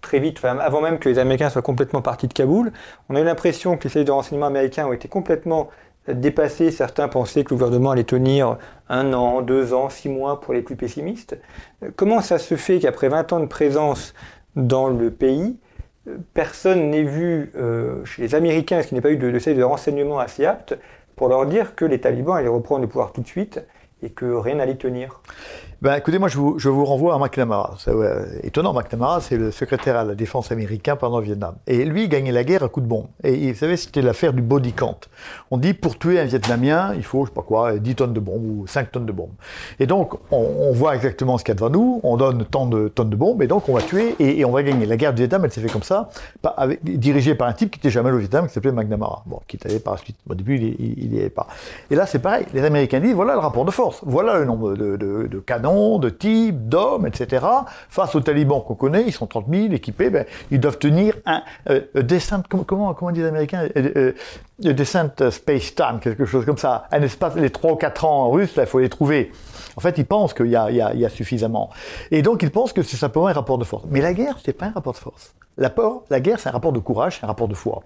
très vite, enfin, avant même que les Américains soient complètement partis de Kaboul, on a eu l'impression que les services de renseignement américains ont été complètement dépassés. Certains pensaient que le gouvernement allait tenir 1 an, 2 ans, 6 mois pour les plus pessimistes. Comment ça se fait qu'après 20 ans de présence dans le pays, personne n'ait vu chez les Américains, parce qu'il n'y a pas eu de service de renseignement assez apte, pour leur dire que les talibans allaient reprendre le pouvoir tout de suite et que rien n'allait tenir? Ben, écoutez, moi je vous renvoie à McNamara. C'est étonnant, McNamara, c'est le secrétaire à la défense américain pendant le Vietnam. Et lui, il gagnait la guerre à coups de bombe. Et vous savez, c'était l'affaire du body count. On dit, pour tuer un Vietnamien, il faut, je sais pas quoi, 10 tonnes de bombes ou 5 tonnes de bombes. Et donc, on voit exactement ce qu'il y a devant nous, on donne tant de tonnes de bombes, et donc on va tuer, et on va gagner. La guerre du Vietnam, elle s'est fait comme ça, dirigée par un type qui n'était jamais au Vietnam, qui s'appelait McNamara. Bon, qui était allé par la suite. Au début, il n'y allait pas. Et là, c'est pareil. Les Américains disent, voilà le rapport de force. Voilà le nombre de canons, de types, d'hommes, etc. Face aux talibans qu'on connaît, ils sont 30 000 équipés, ben, ils doivent tenir un descent, comment disent les Américains, descent space-time, quelque chose comme ça. Un espace, les 3 ou 4 ans en russe, là, il faut les trouver. En fait, ils pensent qu'il y a suffisamment. Et donc, ils pensent que c'est simplement un rapport de force. Mais la guerre, c'est pas un rapport de force. La guerre, c'est un rapport de courage, c'est un rapport de foi.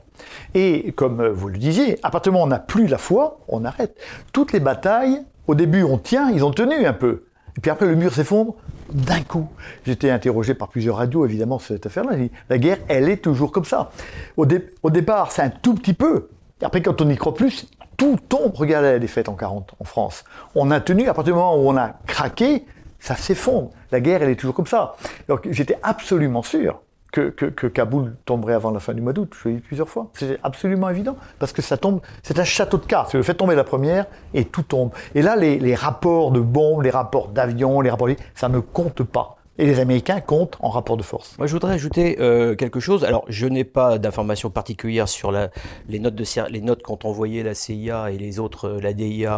Et comme vous le disiez, à partir du moment où on n'a plus la foi, on arrête. Toutes les batailles, au début, on tient, ils ont tenu un peu. Et puis après, le mur s'effondre d'un coup. J'étais interrogé par plusieurs radios, évidemment, sur cette affaire-là. J'ai dit, la guerre, elle est toujours comme ça. Au départ, c'est un tout petit peu. Et après, quand on n'y croit plus, tout tombe. Regardez la défaite en 40, en France. On a tenu, à partir du moment où on a craqué, ça s'effondre. La guerre, elle est toujours comme ça. Donc, j'étais absolument sûr que Kaboul tomberait avant la fin du mois d'août. Je l'ai dit plusieurs fois. C'est absolument évident. Parce que ça tombe, c'est un château de cartes. Le fait de tomber la première et tout tombe. Et là, les rapports de bombes, les rapports d'avions, les rapports... ça ne compte pas. Et les Américains comptent en rapport de force. Moi, je voudrais ajouter quelque chose. Alors, je n'ai pas d'informations particulières sur les notes qu'ont envoyées la CIA et les autres, la DIA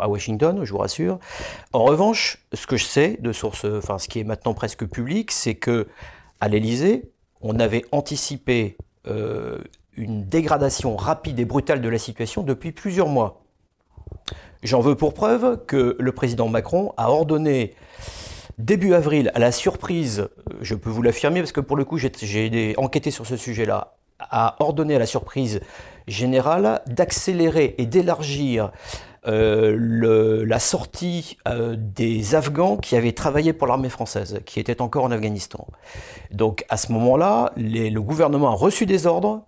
à Washington, je vous rassure. En revanche, ce que je sais de source, enfin, ce qui est maintenant presque public, c'est que à l'Élysée, on avait anticipé une dégradation rapide et brutale de la situation depuis plusieurs mois. J'en veux pour preuve que le président Macron a ordonné début avril, à la surprise, je peux vous l'affirmer parce que pour le coup j'ai enquêté sur ce sujet-là, a ordonné à la surprise générale d'accélérer et d'élargir la sortie des Afghans qui avaient travaillé pour l'armée française, qui étaient encore en Afghanistan. Donc à ce moment-là, le gouvernement a reçu des ordres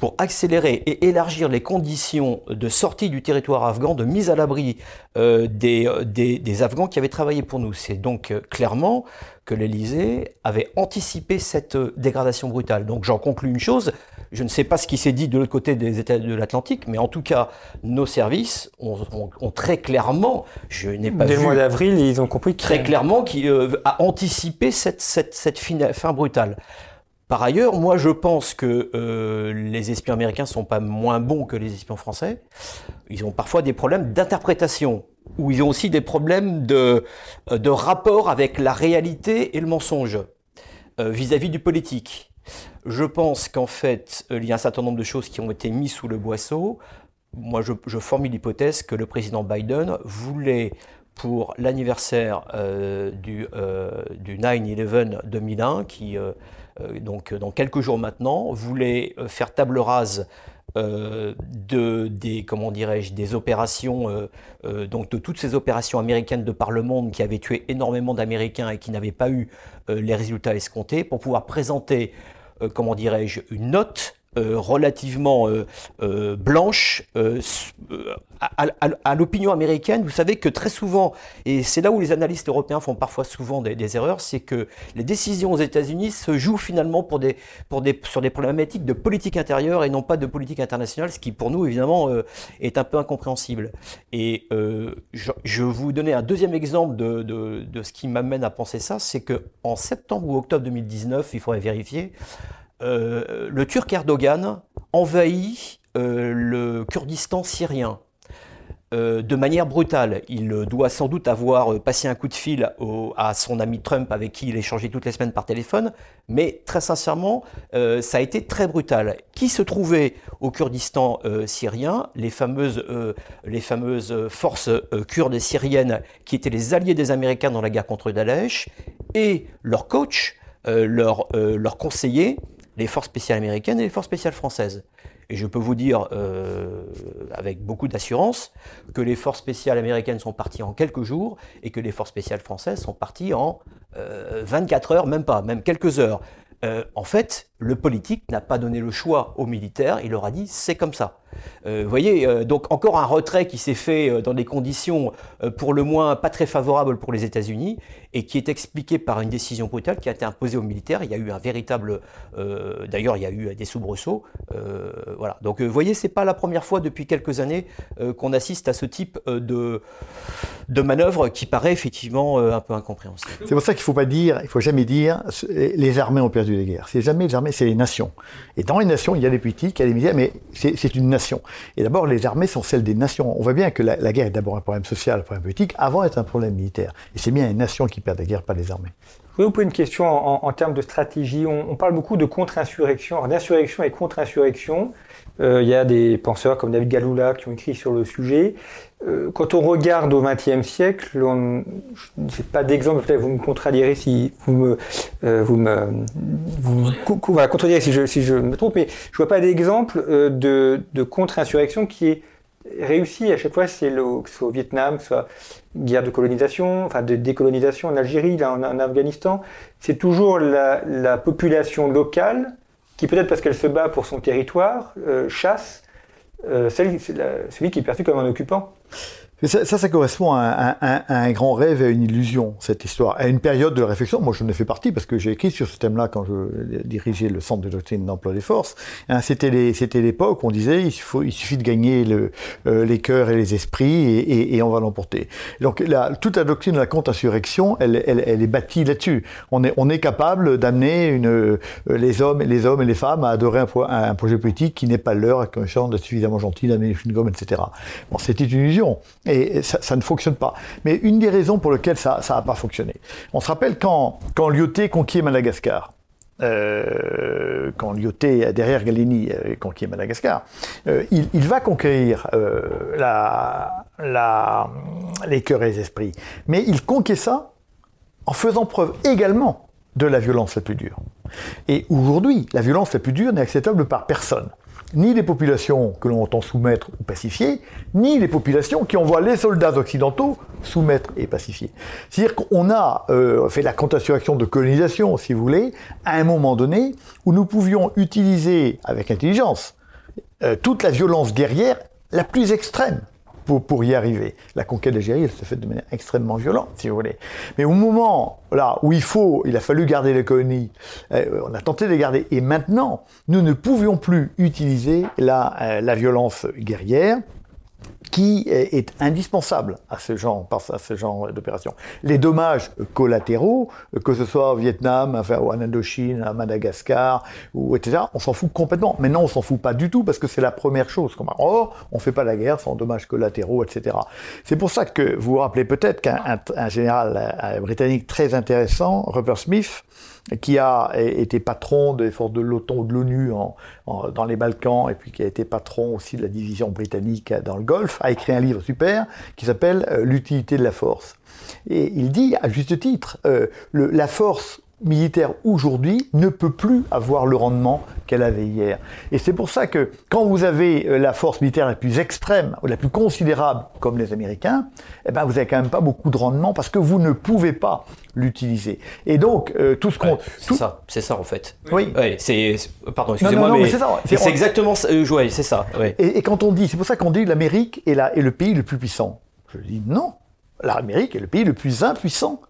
pour accélérer et élargir les conditions de sortie du territoire afghan, de mise à l'abri des Afghans qui avaient travaillé pour nous. C'est donc clairement que l'Élysée avait anticipé cette dégradation brutale. Donc j'en conclus une chose, je ne sais pas ce qui s'est dit de l'autre côté des États de l'Atlantique, mais en tout cas, nos services ont très clairement, je n'ai pas vu... Dès le mois d'avril, ils ont compris... Très clairement, qui a anticipé cette fin brutale. Par ailleurs, moi je pense que les espions américains sont pas moins bons que les espions français. Ils ont parfois des problèmes d'interprétation, ou ils ont aussi des problèmes de rapport avec la réalité et le mensonge vis-à-vis du politique. Je pense qu'en fait, il y a un certain nombre de choses qui ont été mises sous le boisseau. Moi, je formule l'hypothèse que le président Biden voulait, pour l'anniversaire du 9/11 2001, qui, donc dans quelques jours maintenant, voulait faire table rase des opérations, donc de toutes ces opérations américaines de par le monde qui avaient tué énormément d'Américains et qui n'avaient pas eu les résultats escomptés, pour pouvoir présenter, une note relativement blanche à l'opinion américaine. Vous savez que très souvent, et c'est là où les analystes européens font parfois souvent des erreurs, c'est que les décisions aux États-Unis se jouent finalement sur des problématiques de politique intérieure et non pas de politique internationale, ce qui pour nous évidemment est un peu incompréhensible. Et je vous donner un deuxième exemple de ce qui m'amène à penser ça, c'est que en septembre ou octobre 2019, il faudrait vérifier, le Turc Erdogan envahit le Kurdistan syrien. de manière brutale. Il doit sans doute avoir passé un coup de fil à son ami Trump avec qui il échangeait toutes les semaines par téléphone, mais très sincèrement, ça a été très brutal. Qui se trouvait au Kurdistan syrien? Les fameuses forces kurdes syriennes qui étaient les alliés des Américains dans la guerre contre Daesh, et leur coach, leur conseiller, les forces spéciales américaines et les forces spéciales françaises. Et je peux vous dire, avec beaucoup d'assurance, que les forces spéciales américaines sont parties en quelques jours et que les forces spéciales françaises sont parties en 24 heures, même pas, même quelques heures. En fait, le politique n'a pas donné le choix aux militaires, il leur a dit « c'est comme ça ». Vous voyez, donc encore un retrait qui s'est fait dans des conditions pour le moins pas très favorables pour les États-Unis et qui est expliqué par une décision brutale qui a été imposée aux militaires. Il y a eu un véritable... D'ailleurs, il y a eu des soubresauts. Voilà. Donc, vous voyez, c'est pas la première fois depuis quelques années qu'on assiste à ce type de manœuvre qui paraît effectivement un peu incompréhensible. C'est pour ça qu'il ne faut pas dire, il faut jamais dire les armées ont perdu les guerres. C'est jamais les armées, c'est les nations. Et dans les nations, il y a les politiques, il y a les militaires, mais c'est une nation. Et d'abord, les armées sont celles des nations. On voit bien que la guerre est d'abord un problème social, un problème politique, avant d'être un problème militaire. Et c'est bien les nations qui perdent la guerre, pas les armées. Je voudrais vous poser une question en termes de stratégie. On parle beaucoup de contre-insurrection, d'insurrection et contre-insurrection. Il y a des penseurs comme David Galloula qui ont écrit sur le sujet. Quand on regarde au XXe siècle, je n'ai pas d'exemple, peut-être vous me contredirez si je me trompe, mais je vois pas d'exemple de contre-insurrection qui est réussi à chaque fois, c'est au Vietnam, soit guerre de colonisation, enfin de décolonisation en Algérie, là en Afghanistan, c'est toujours la population locale qui peut-être parce qu'elle se bat pour son territoire, chasse celui qui est perçu comme un occupant. Ça correspond à un grand rêve et à une illusion, cette histoire, à une période de réflexion. Moi, j'en ai fait partie parce que j'ai écrit sur ce thème-là quand je dirigeais le centre de doctrine d'emploi des forces. Hein, c'était l'époque où on disait il suffit de gagner les cœurs et les esprits et on va l'emporter. Donc, toute la doctrine de la contre-insurrection, elle est bâtie là-dessus. On est capable d'amener les hommes et les femmes à adorer un projet politique qui n'est pas leur, avec un champ suffisamment gentil, d'amener les chewing-gums, etc. Bon, c'était une illusion. Et ça ne fonctionne pas. Mais une des raisons pour lesquelles ça n'a pas fonctionné. On se rappelle quand Lyautey conquiert Madagascar, quand Lyautey, derrière Galeni, conquiert Madagascar, il va conquérir les cœurs et les esprits. Mais il conquiert ça en faisant preuve également de la violence la plus dure. Et aujourd'hui, la violence la plus dure n'est acceptable par personne. Ni les populations que l'on entend soumettre ou pacifier, ni les populations qui envoient les soldats occidentaux soumettre et pacifier. C'est-à-dire qu'on a fait la contre-insurrection de colonisation, si vous voulez, à un moment donné où nous pouvions utiliser avec intelligence toute la violence guerrière la plus extrême. Pour y arriver. La conquête d'Algérie, elle se fait de manière extrêmement violente, si vous voulez. Mais au moment là où il a fallu garder les colonies, on a tenté de les garder. Et maintenant, nous ne pouvions plus utiliser la violence guerrière qui est indispensable à ce genre d'opération. Les dommages collatéraux, que ce soit au Vietnam, enfin, en Indochine, à Madagascar, etc., on s'en fout complètement. Maintenant, on s'en fout pas du tout parce que c'est la première chose qu'on a. Or, on fait pas la guerre sans dommages collatéraux, etc. C'est pour ça que vous vous rappelez peut-être qu'un général britannique très intéressant, Rupert Smith, qui a été patron des forces de l'OTAN ou de l'ONU dans les Balkans, et puis qui a été patron aussi de la division britannique dans le Golfe, a écrit un livre super qui s'appelle « L'utilité de la force ». Et il dit, à juste titre, la force militaire aujourd'hui ne peut plus avoir le rendement qu'elle avait hier. Et c'est pour ça que quand vous avez la force militaire la plus extrême, ou la plus considérable, comme les Américains, eh ben vous n'avez quand même pas beaucoup de rendement parce que vous ne pouvez pas l'utiliser. Et donc, tout ce qu'on... c'est ça en fait. Oui. Ouais, pardon, excusez-moi, mais c'est ça. C'est exactement ça. Ouais, c'est ça. Ouais. Et quand on dit... C'est pour ça qu'on dit l'Amérique est le pays le plus puissant. Je dis non. L'Amérique est le pays le plus impuissant.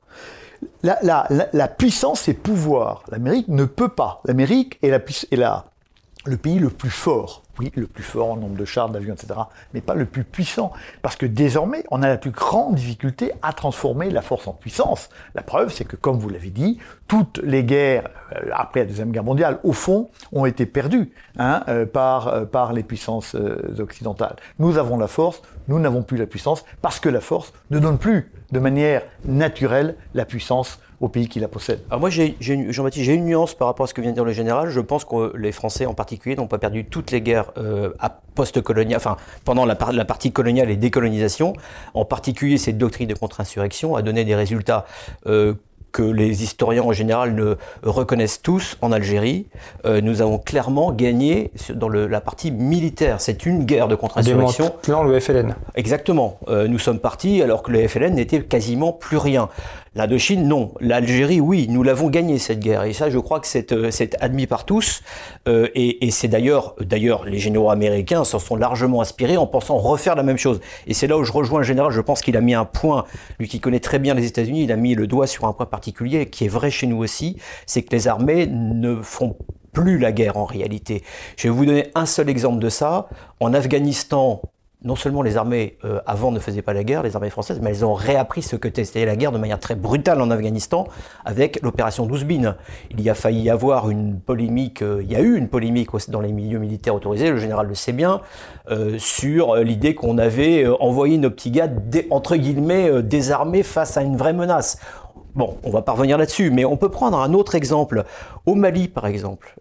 La puissance et pouvoir. L'Amérique ne peut pas. L'Amérique est le pays le plus fort. oui, le plus fort en nombre de chars, d'avions, etc., mais pas le plus puissant. Parce que désormais, on a la plus grande difficulté à transformer la force en puissance. La preuve, c'est que, comme vous l'avez dit, toutes les guerres après la Deuxième Guerre mondiale, au fond, ont été perdues par les puissances occidentales. Nous avons la force, nous n'avons plus la puissance, parce que la force ne donne plus, de manière naturelle, la puissance au pays qui la possède. Alors moi, Jean-Baptiste, j'ai une nuance par rapport à ce que vient de dire le général. Je pense que les Français, en particulier, n'ont pas perdu toutes les guerres post-coloniales, enfin, pendant la partie coloniale et décolonisation. En particulier, cette doctrine de contre-insurrection a donné des résultats que les historiens en général ne reconnaissent tous en Algérie. Nous avons clairement gagné dans la partie militaire. C'est une guerre de contre-insurrection. Démantelant le FLN. Exactement. Nous sommes partis alors que le FLN n'était quasiment plus rien. L'Indochine, non. L'Algérie, oui, nous l'avons gagnée cette guerre. Et ça, je crois que c'est admis par tous. Et c'est d'ailleurs, les généraux américains s'en sont largement inspirés en pensant refaire la même chose. Et c'est là où je rejoins le général. Je pense qu'il a mis un point, lui qui connaît très bien les États-Unis, il a mis le doigt sur un point particulier qui est vrai chez nous aussi, c'est que les armées ne font plus la guerre en réalité. Je vais vous donner un seul exemple de ça. En Afghanistan, non seulement les armées avant ne faisaient pas la guerre, les armées françaises, mais elles ont réappris ce que c'était la guerre de manière très brutale en Afghanistan avec l'opération 12 Bin. Il y a failli y avoir une polémique, dans les milieux militaires autorisés, le général le sait bien, sur l'idée qu'on avait envoyé nos petits gars, entre guillemets, désarmés face à une vraie menace. Bon, on va pas revenir là-dessus, mais on peut prendre un autre exemple. Au Mali, par exemple,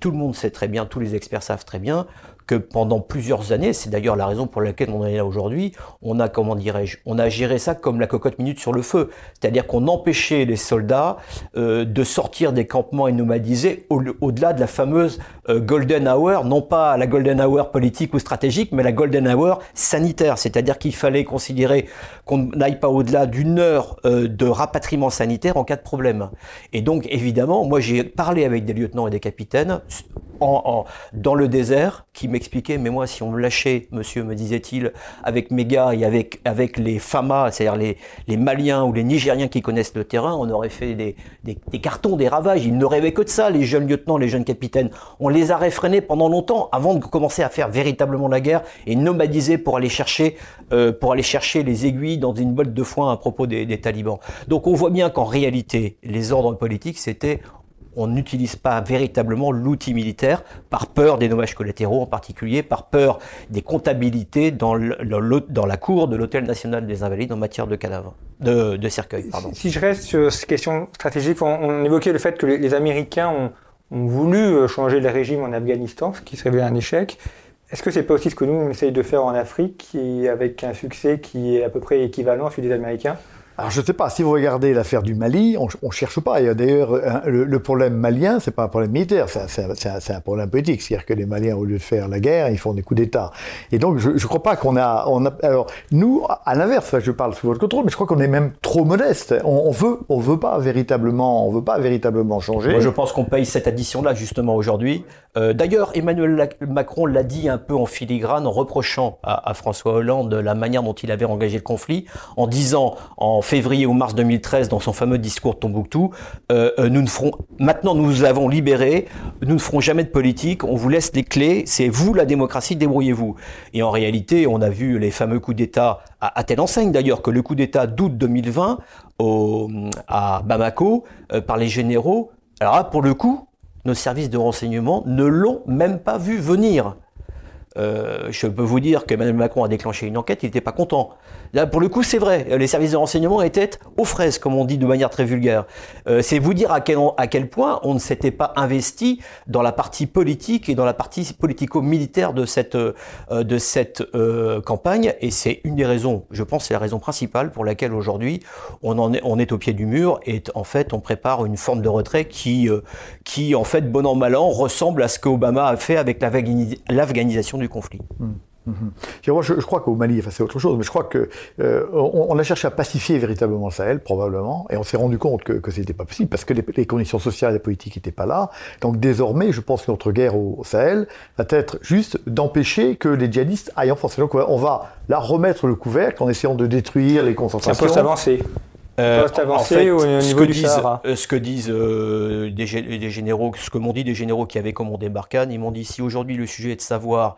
tout le monde sait très bien, tous les experts savent très bien que pendant plusieurs années, c'est d'ailleurs la raison pour laquelle on est là aujourd'hui, on a géré ça comme la cocotte minute sur le feu. C'est-à-dire qu'on empêchait les soldats de sortir des campements et nomadiser au-delà de la fameuse golden hour, non pas la golden hour politique ou stratégique, mais la golden hour sanitaire. C'est-à-dire qu'il fallait considérer qu'on n'aille pas au-delà d'une heure de rapatriement sanitaire en cas de problème. Et donc, évidemment, moi j'ai parlé avec des lieutenants et des capitaines dans le désert qui m'expliquait, mais moi, si on me lâchait, monsieur, me disait-il, avec mes gars et avec les FAMA, c'est-à-dire les Maliens ou les Nigériens qui connaissent le terrain, on aurait fait des cartons, des ravages. Ils ne rêvaient que de ça, les jeunes lieutenants, les jeunes capitaines. On les a réfrénés pendant longtemps avant de commencer à faire véritablement la guerre et nomadiser pour aller chercher les aiguilles dans une botte de foin à propos des talibans. Donc, on voit bien qu'en réalité, les ordres politiques, c'était... On n'utilise pas véritablement l'outil militaire par peur des dommages collatéraux en particulier, par peur des comptabilités dans la cour de l'Hôtel National des Invalides en matière de cadavres, de cercueils. Pardon. Si je reste sur ces questions stratégiques, on évoquait le fait que les Américains ont voulu changer le régime en Afghanistan, ce qui se révélait un échec. Est-ce que c'est pas aussi ce que nous on essaye de faire en Afrique et avec un succès qui est à peu près équivalent à celui des Américains ? Alors, je ne sais pas, si vous regardez l'affaire du Mali, on cherche pas. Et d'ailleurs, le problème malien, c'est pas un problème militaire, c'est un problème politique. C'est-à-dire que les Maliens, au lieu de faire la guerre, ils font des coups d'État. Et donc, je ne crois pas qu'on a... Alors, nous, à l'inverse, je parle sous votre contrôle, mais je crois qu'on est même trop modeste. On veut pas véritablement changer. Moi, je pense qu'on paye cette addition-là, justement, aujourd'hui. D'ailleurs, Emmanuel Macron l'a dit un peu en filigrane, en reprochant à François Hollande la manière dont il avait engagé le conflit, en disant... En février ou mars 2013, dans son fameux discours de Tombouctou, nous avons libéré, nous ne ferons jamais de politique, on vous laisse les clés, c'est vous la démocratie, débrouillez-vous. Et en réalité, on a vu les fameux coups d'État, à telle enseigne d'ailleurs, que le coup d'État d'août 2020 à Bamako, par les généraux, alors là, pour le coup, nos services de renseignement ne l'ont même pas vu venir. Je peux vous dire qu'Emmanuel Macron a déclenché une enquête, il n'était pas content. Là, pour le coup, c'est vrai, les services de renseignement étaient aux fraises, comme on dit de manière très vulgaire. C'est vous dire à quel point on ne s'était pas investi dans la partie politique et dans la partie politico-militaire de cette campagne. Et c'est une des raisons, je pense, c'est la raison principale pour laquelle aujourd'hui on est au pied du mur et en fait on prépare une forme de retrait qui en fait, bon an mal an, ressemble à ce qu'Obama a fait avec l'afghanisation du conflit. Je crois qu'au Mali, enfin c'est autre chose, mais je crois que on a cherché à pacifier véritablement le Sahel, probablement, et on s'est rendu compte que c'était pas possible parce que les conditions sociales et politiques n'étaient pas là. Donc désormais, je pense que notre guerre au Sahel va être juste d'empêcher que les djihadistes aillent en France. Donc on va là remettre le couvercle en essayant de détruire les concentrations. C'est un peu avancé. Ce que m'ont dit des généraux qui avaient commandé Barkhane, ils m'ont dit si aujourd'hui le sujet est de savoir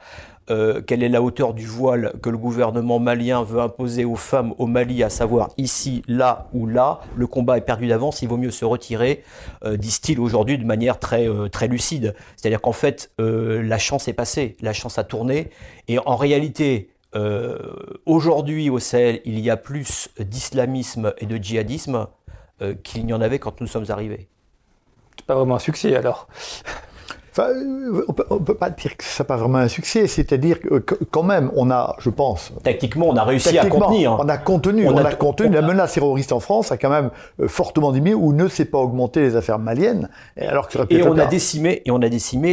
quelle est la hauteur du voile que le gouvernement malien veut imposer aux femmes au Mali, à savoir ici, là ou là, le combat est perdu d'avance, il vaut mieux se retirer, disent-ils aujourd'hui de manière très, très lucide. C'est-à-dire qu'en fait, la chance est passée, la chance a tourné, et en réalité... Aujourd'hui, au Sahel, il y a plus d'islamisme et de djihadisme qu'il n'y en avait quand nous sommes arrivés. C'est pas vraiment un succès, alors. Enfin, on peut pas dire que c'est pas vraiment un succès, c'est-à-dire que quand même, on a, je pense... Tactiquement, on a réussi à contenir. On a contenu. La menace terroriste en France a quand même fortement diminué ou ne s'est pas augmentée les affaires maliennes. Alors que ça et, on a décimé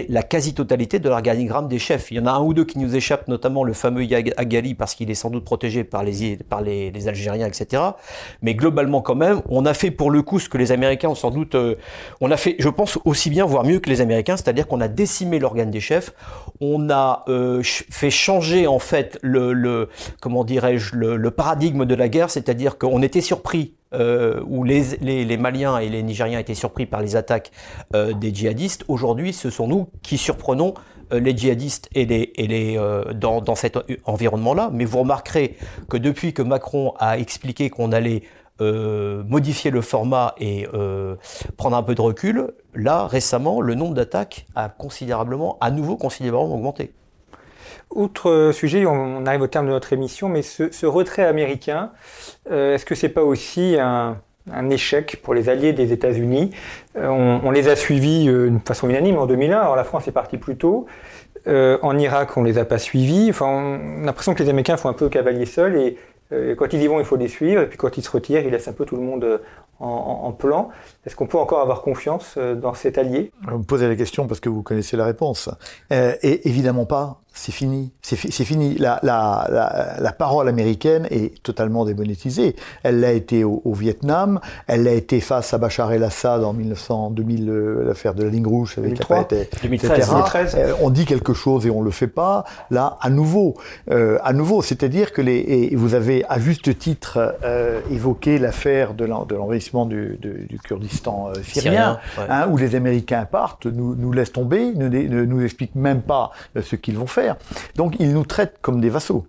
la quasi-totalité de l'organigramme des chefs. Il y en a un ou deux qui nous échappent, notamment le fameux Yagali, parce qu'il est sans doute protégé par les Algériens, etc. Mais globalement, quand même, on a fait pour le coup ce que les Américains ont sans doute... on a fait, je pense, aussi bien, voire mieux que les Américains, c'est-à-dire qu'on a décimé l'organe des chefs, on a fait changer en fait le paradigme de la guerre, c'est-à-dire qu'on était surpris, ou les Maliens et les Nigériens étaient surpris par les attaques des djihadistes. Aujourd'hui, ce sont nous qui surprenons les djihadistes dans cet environnement-là. Mais vous remarquerez que depuis que Macron a expliqué qu'on allait modifier le format et prendre un peu de recul, là, récemment, le nombre d'attaques a à nouveau considérablement augmenté. Autre sujet, on arrive au terme de notre émission, mais ce retrait américain, est-ce que ce n'est pas aussi un échec pour les alliés des États-Unis ? On les a suivis de façon unanime en 2001, alors la France est partie plus tôt. En Irak, on ne les a pas suivis. Enfin, on a l'impression que les Américains font un peu cavalier seul et quand ils y vont, il faut les suivre, et puis quand ils se retirent, ils laissent un peu tout le monde en plan. Est-ce qu'on peut encore avoir confiance dans cet allié ? Vous me posez la question parce que vous connaissez la réponse. Et évidemment pas, c'est fini. C'est fini. La parole américaine est totalement démonétisée. Elle l'a été au Vietnam, elle l'a été face à Bachar el-Assad en 2000, l'affaire de la ligne rouge, avec 2013. On dit quelque chose et on le fait pas. Là, à nouveau, c'est-à-dire que vous avez à juste titre évoqué l'affaire de l'envahissement du Kurdistan syrien, ouais. Où les Américains partent, nous laissent tomber, ne nous expliquent même pas ce qu'ils vont faire. Donc ils nous traitent comme des vassaux.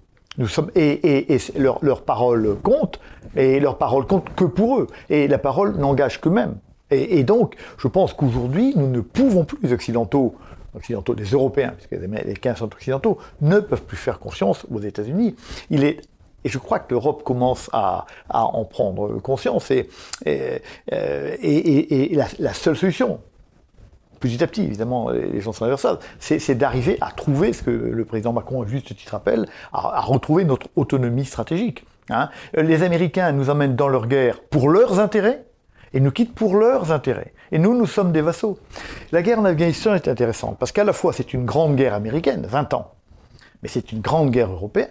Et leur parole compte, et leur parole compte que pour eux, et la parole n'engage qu'eux-mêmes. Et donc je pense qu'aujourd'hui nous ne pouvons plus, les Occidentaux, les Européens, puisque les Américains sont occidentaux, ne peuvent plus faire confiance aux États-Unis. Et je crois que l'Europe commence à en prendre conscience. Et la seule solution, petit à petit, évidemment, les gens sont inversables, c'est d'arriver à trouver, ce que le président Macron, à juste titre, rappelle, à retrouver notre autonomie stratégique. Hein. Les Américains nous emmènent dans leur guerre pour leurs intérêts, et nous quittent pour leurs intérêts. Et nous sommes des vassaux. La guerre en Afghanistan est intéressante, parce qu'à la fois, c'est une grande guerre américaine, 20 ans, mais c'est une grande guerre européenne,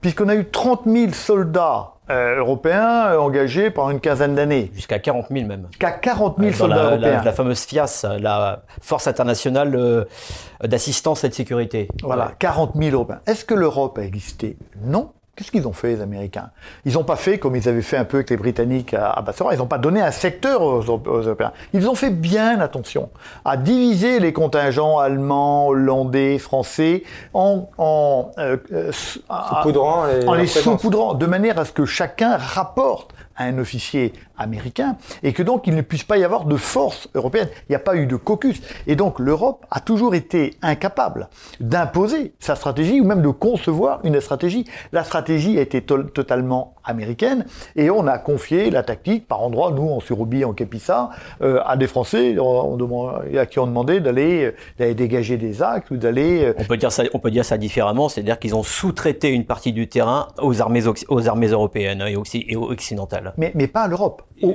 puisqu'on a eu 30 000 soldats européens engagés pendant une quinzaine d'années. Jusqu'à 40 000 même. Jusqu'à 40 000 soldats européens. La fameuse FIAS, la Force internationale d'assistance et de sécurité. Voilà, 40 000 Européens. Est-ce que l'Europe a existé ? Non. Qu'est-ce qu'ils ont fait, les Américains ? Ils n'ont pas fait comme ils avaient fait un peu avec les Britanniques à Bassorah. Ils n'ont pas donné un secteur aux Européens. Ils ont fait bien attention à diviser les contingents allemands, hollandais, français en les saupoudrant, de manière à ce que chacun rapporte à un officier américain et que donc il ne puisse pas y avoir de force européenne. Il n'y a pas eu de caucus. Et donc l'Europe a toujours été incapable d'imposer sa stratégie ou même de concevoir une stratégie. La stratégie a été totalement américaine et on a confié la tactique par endroits, nous en Surubie, en Kepissa, à des Français à qui on demandait d'aller dégager des axes ou d'aller... On peut dire ça différemment, c'est-à-dire qu'ils ont sous-traité une partie du terrain aux armées européennes et occidentales. Mais pas à l'Europe. Au,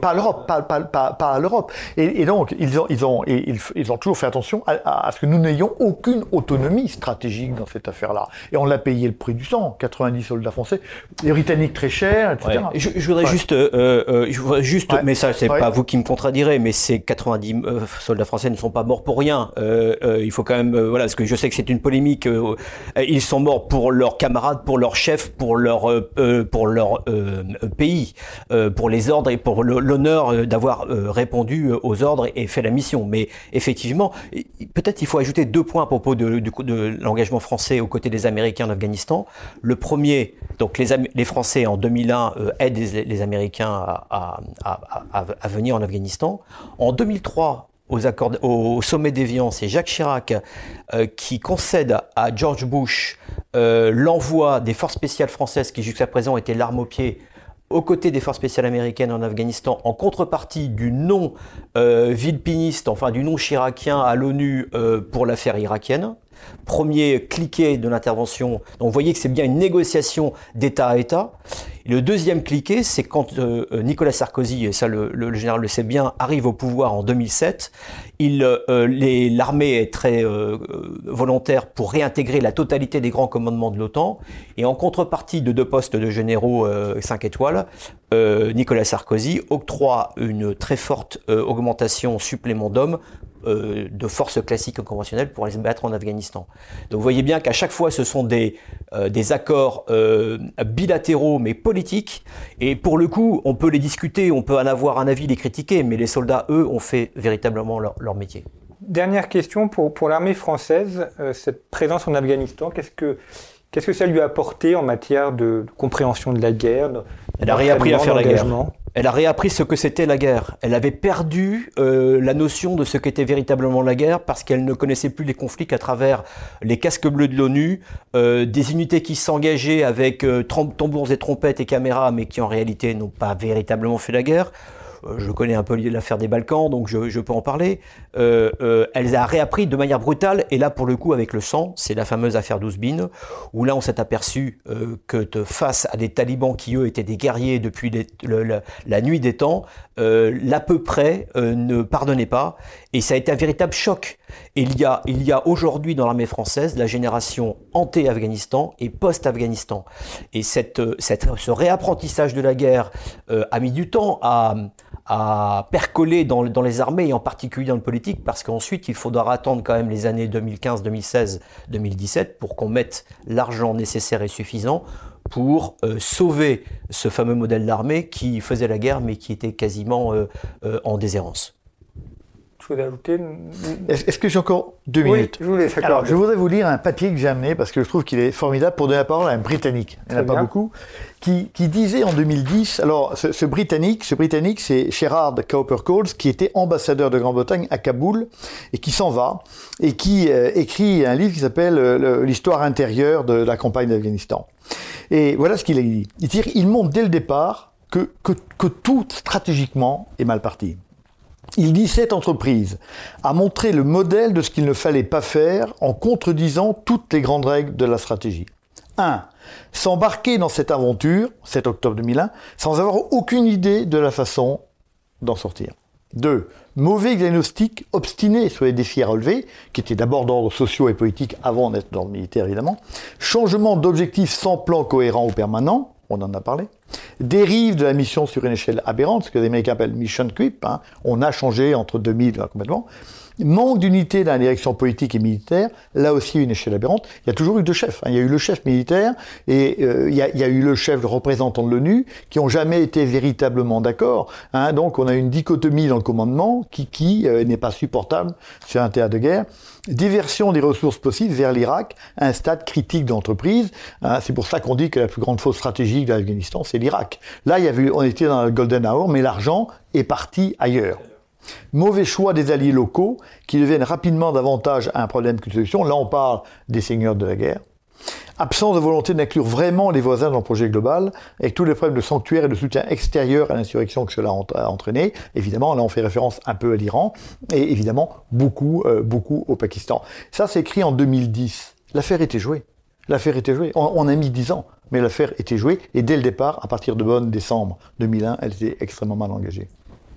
Pas l'Europe, pas l'Europe. Et donc, ils ont toujours fait attention à ce que nous n'ayons aucune autonomie stratégique dans cette affaire-là. Et on l'a payé le prix du sang, 90 soldats français, les Britanniques très chers, etc. Ouais. Je voudrais juste, mais ça, c'est pas vous qui me contradirez, mais ces 90 soldats français ne sont pas morts pour rien. Il faut quand même, voilà, parce que je sais que c'est une polémique. Ils sont morts pour leurs camarades, pour leurs chefs, pour leur pays, pour les ordres et pour l'honneur d'avoir répondu aux ordres et fait la mission. Mais effectivement, peut-être il faut ajouter deux points à propos de l'engagement français aux côtés des Américains en Afghanistan. Le premier, donc les Français en 2001 aident les Américains à venir en Afghanistan. En 2003, au sommet d'Évian, c'est Jacques Chirac qui concède à George Bush l'envoi des forces spéciales françaises qui jusqu'à présent étaient l'arme au pied aux côtés des forces spéciales américaines en Afghanistan, en contrepartie du non villepiniste, enfin du non chiracien à l'ONU pour l'affaire irakienne. Premier cliquet de l'intervention. Donc vous voyez que c'est bien une négociation d'État à État. Et le deuxième cliquet, c'est quand Nicolas Sarkozy, et ça le général le sait bien, arrive au pouvoir en 2007. L'armée est très volontaire pour réintégrer la totalité des grands commandements de l'OTAN. Et en contrepartie de deux postes de généraux 5 étoiles, Nicolas Sarkozy octroie une très forte augmentation supplément d'hommes de forces classiques et conventionnelles pour aller se battre en Afghanistan. Donc vous voyez bien qu'à chaque fois, ce sont des accords bilatéraux mais politiques. Et pour le coup, on peut les discuter, on peut en avoir un avis, les critiquer, mais les soldats, eux, ont fait véritablement leur métier. Dernière question pour l'armée française, cette présence en Afghanistan, qu'est-ce que ça lui a apporté en matière de compréhension de la guerre? Elle a réappris à faire la guerre. Elle a réappris ce que c'était la guerre. Elle avait perdu la notion de ce qu'était véritablement la guerre parce qu'elle ne connaissait plus les conflits qu'à travers les casques bleus de l'ONU, des unités qui s'engageaient avec tambours et trompettes et caméras, mais qui en réalité n'ont pas véritablement fait la guerre. Je connais un peu l'affaire des Balkans, donc je peux en parler. Elle a réappris de manière brutale, et là, pour le coup, avec le sang, c'est la fameuse affaire d'Ouzbine, où là, on s'est aperçu que face à des talibans qui, eux, étaient des guerriers depuis la nuit des temps, l'à peu près ne pardonnait pas, et ça a été un véritable choc. Et il y a aujourd'hui dans l'armée française la génération anti-Afghanistan et post-Afghanistan. Et ce réapprentissage de la guerre a mis du temps à percoler dans les armées et en particulier dans le politique, parce qu'ensuite il faudra attendre quand même les années 2015, 2016, 2017 pour qu'on mette l'argent nécessaire et suffisant pour sauver ce fameux modèle d'armée qui faisait la guerre mais qui était quasiment en déshérence. Chose à ajouter. Est-ce que j'ai encore 2 minutes? Oui, je vous laisse. Alors, je voudrais vous lire un papier que j'ai amené parce que je trouve qu'il est formidable pour donner la parole à un Britannique. Il n'y en a pas beaucoup. Qui disait en 2010, alors ce Britannique, c'est Gerard Cowper-Coles, qui était ambassadeur de Grande-Bretagne à Kaboul et qui s'en va et qui écrit un livre qui s'appelle l'histoire intérieure de la campagne d'Afghanistan. Et voilà ce qu'il a dit. Il dit qu'il montre dès le départ que tout stratégiquement est mal parti. Il dit « Cette entreprise a montré le modèle de ce qu'il ne fallait pas faire en contredisant toutes les grandes règles de la stratégie. 1. S'embarquer dans cette aventure, 7 octobre 2001, sans avoir aucune idée de la façon d'en sortir. 2. Mauvais diagnostic, obstiné sur les défis à relever, qui étaient d'abord d'ordre sociaux et politique avant d'être d'ordre militaire évidemment. Changement d'objectifs sans plan cohérent ou permanent, on en a parlé. Dérive de la mission sur une échelle aberrante, ce que les Américains appellent mission creep, hein. On a changé entre 2000 complètement. Manque d'unité dans la direction politique et militaire, là aussi une échelle aberrante. Il y a toujours eu 2 chefs. Hein. Il y a eu le chef militaire et il y a eu le chef représentant de l'ONU qui n'ont jamais été véritablement d'accord. Hein. Donc on a une dichotomie dans le commandement qui n'est pas supportable sur un théâtre de guerre. Diversion des ressources possibles vers l'Irak, un stade critique d'entreprise. Hein. C'est pour ça qu'on dit que la plus grande fausse stratégique de l'Afghanistan, c'est l'Irak. Là, on était dans le Golden Hour, mais l'argent est parti ailleurs. Mauvais choix des alliés locaux qui deviennent rapidement davantage un problème qu'une solution. Là, on parle des seigneurs de la guerre. Absence de volonté d'inclure vraiment les voisins dans le projet global, avec tous les problèmes de sanctuaire et de soutien extérieur à l'insurrection que cela a entraîné. Évidemment, là, on fait référence un peu à l'Iran et évidemment beaucoup au Pakistan. Ça, c'est écrit en 2010. L'affaire était jouée. On a mis 10 ans. mais l'affaire était jouée. Et dès le départ, à partir de Bonn, décembre 2001, elle était extrêmement mal engagée.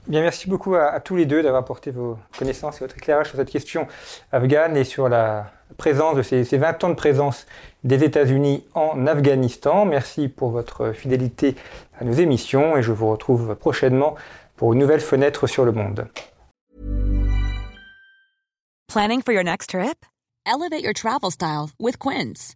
Bien, merci beaucoup à tous les deux d'avoir apporté vos connaissances et votre éclairage sur cette question afghane et sur la présence de ces 20 ans de présence des États-Unis en Afghanistan. Merci pour votre fidélité à nos émissions et je vous retrouve prochainement pour une nouvelle fenêtre sur le monde. Planning for your next trip? Elevate your travel style with Quince.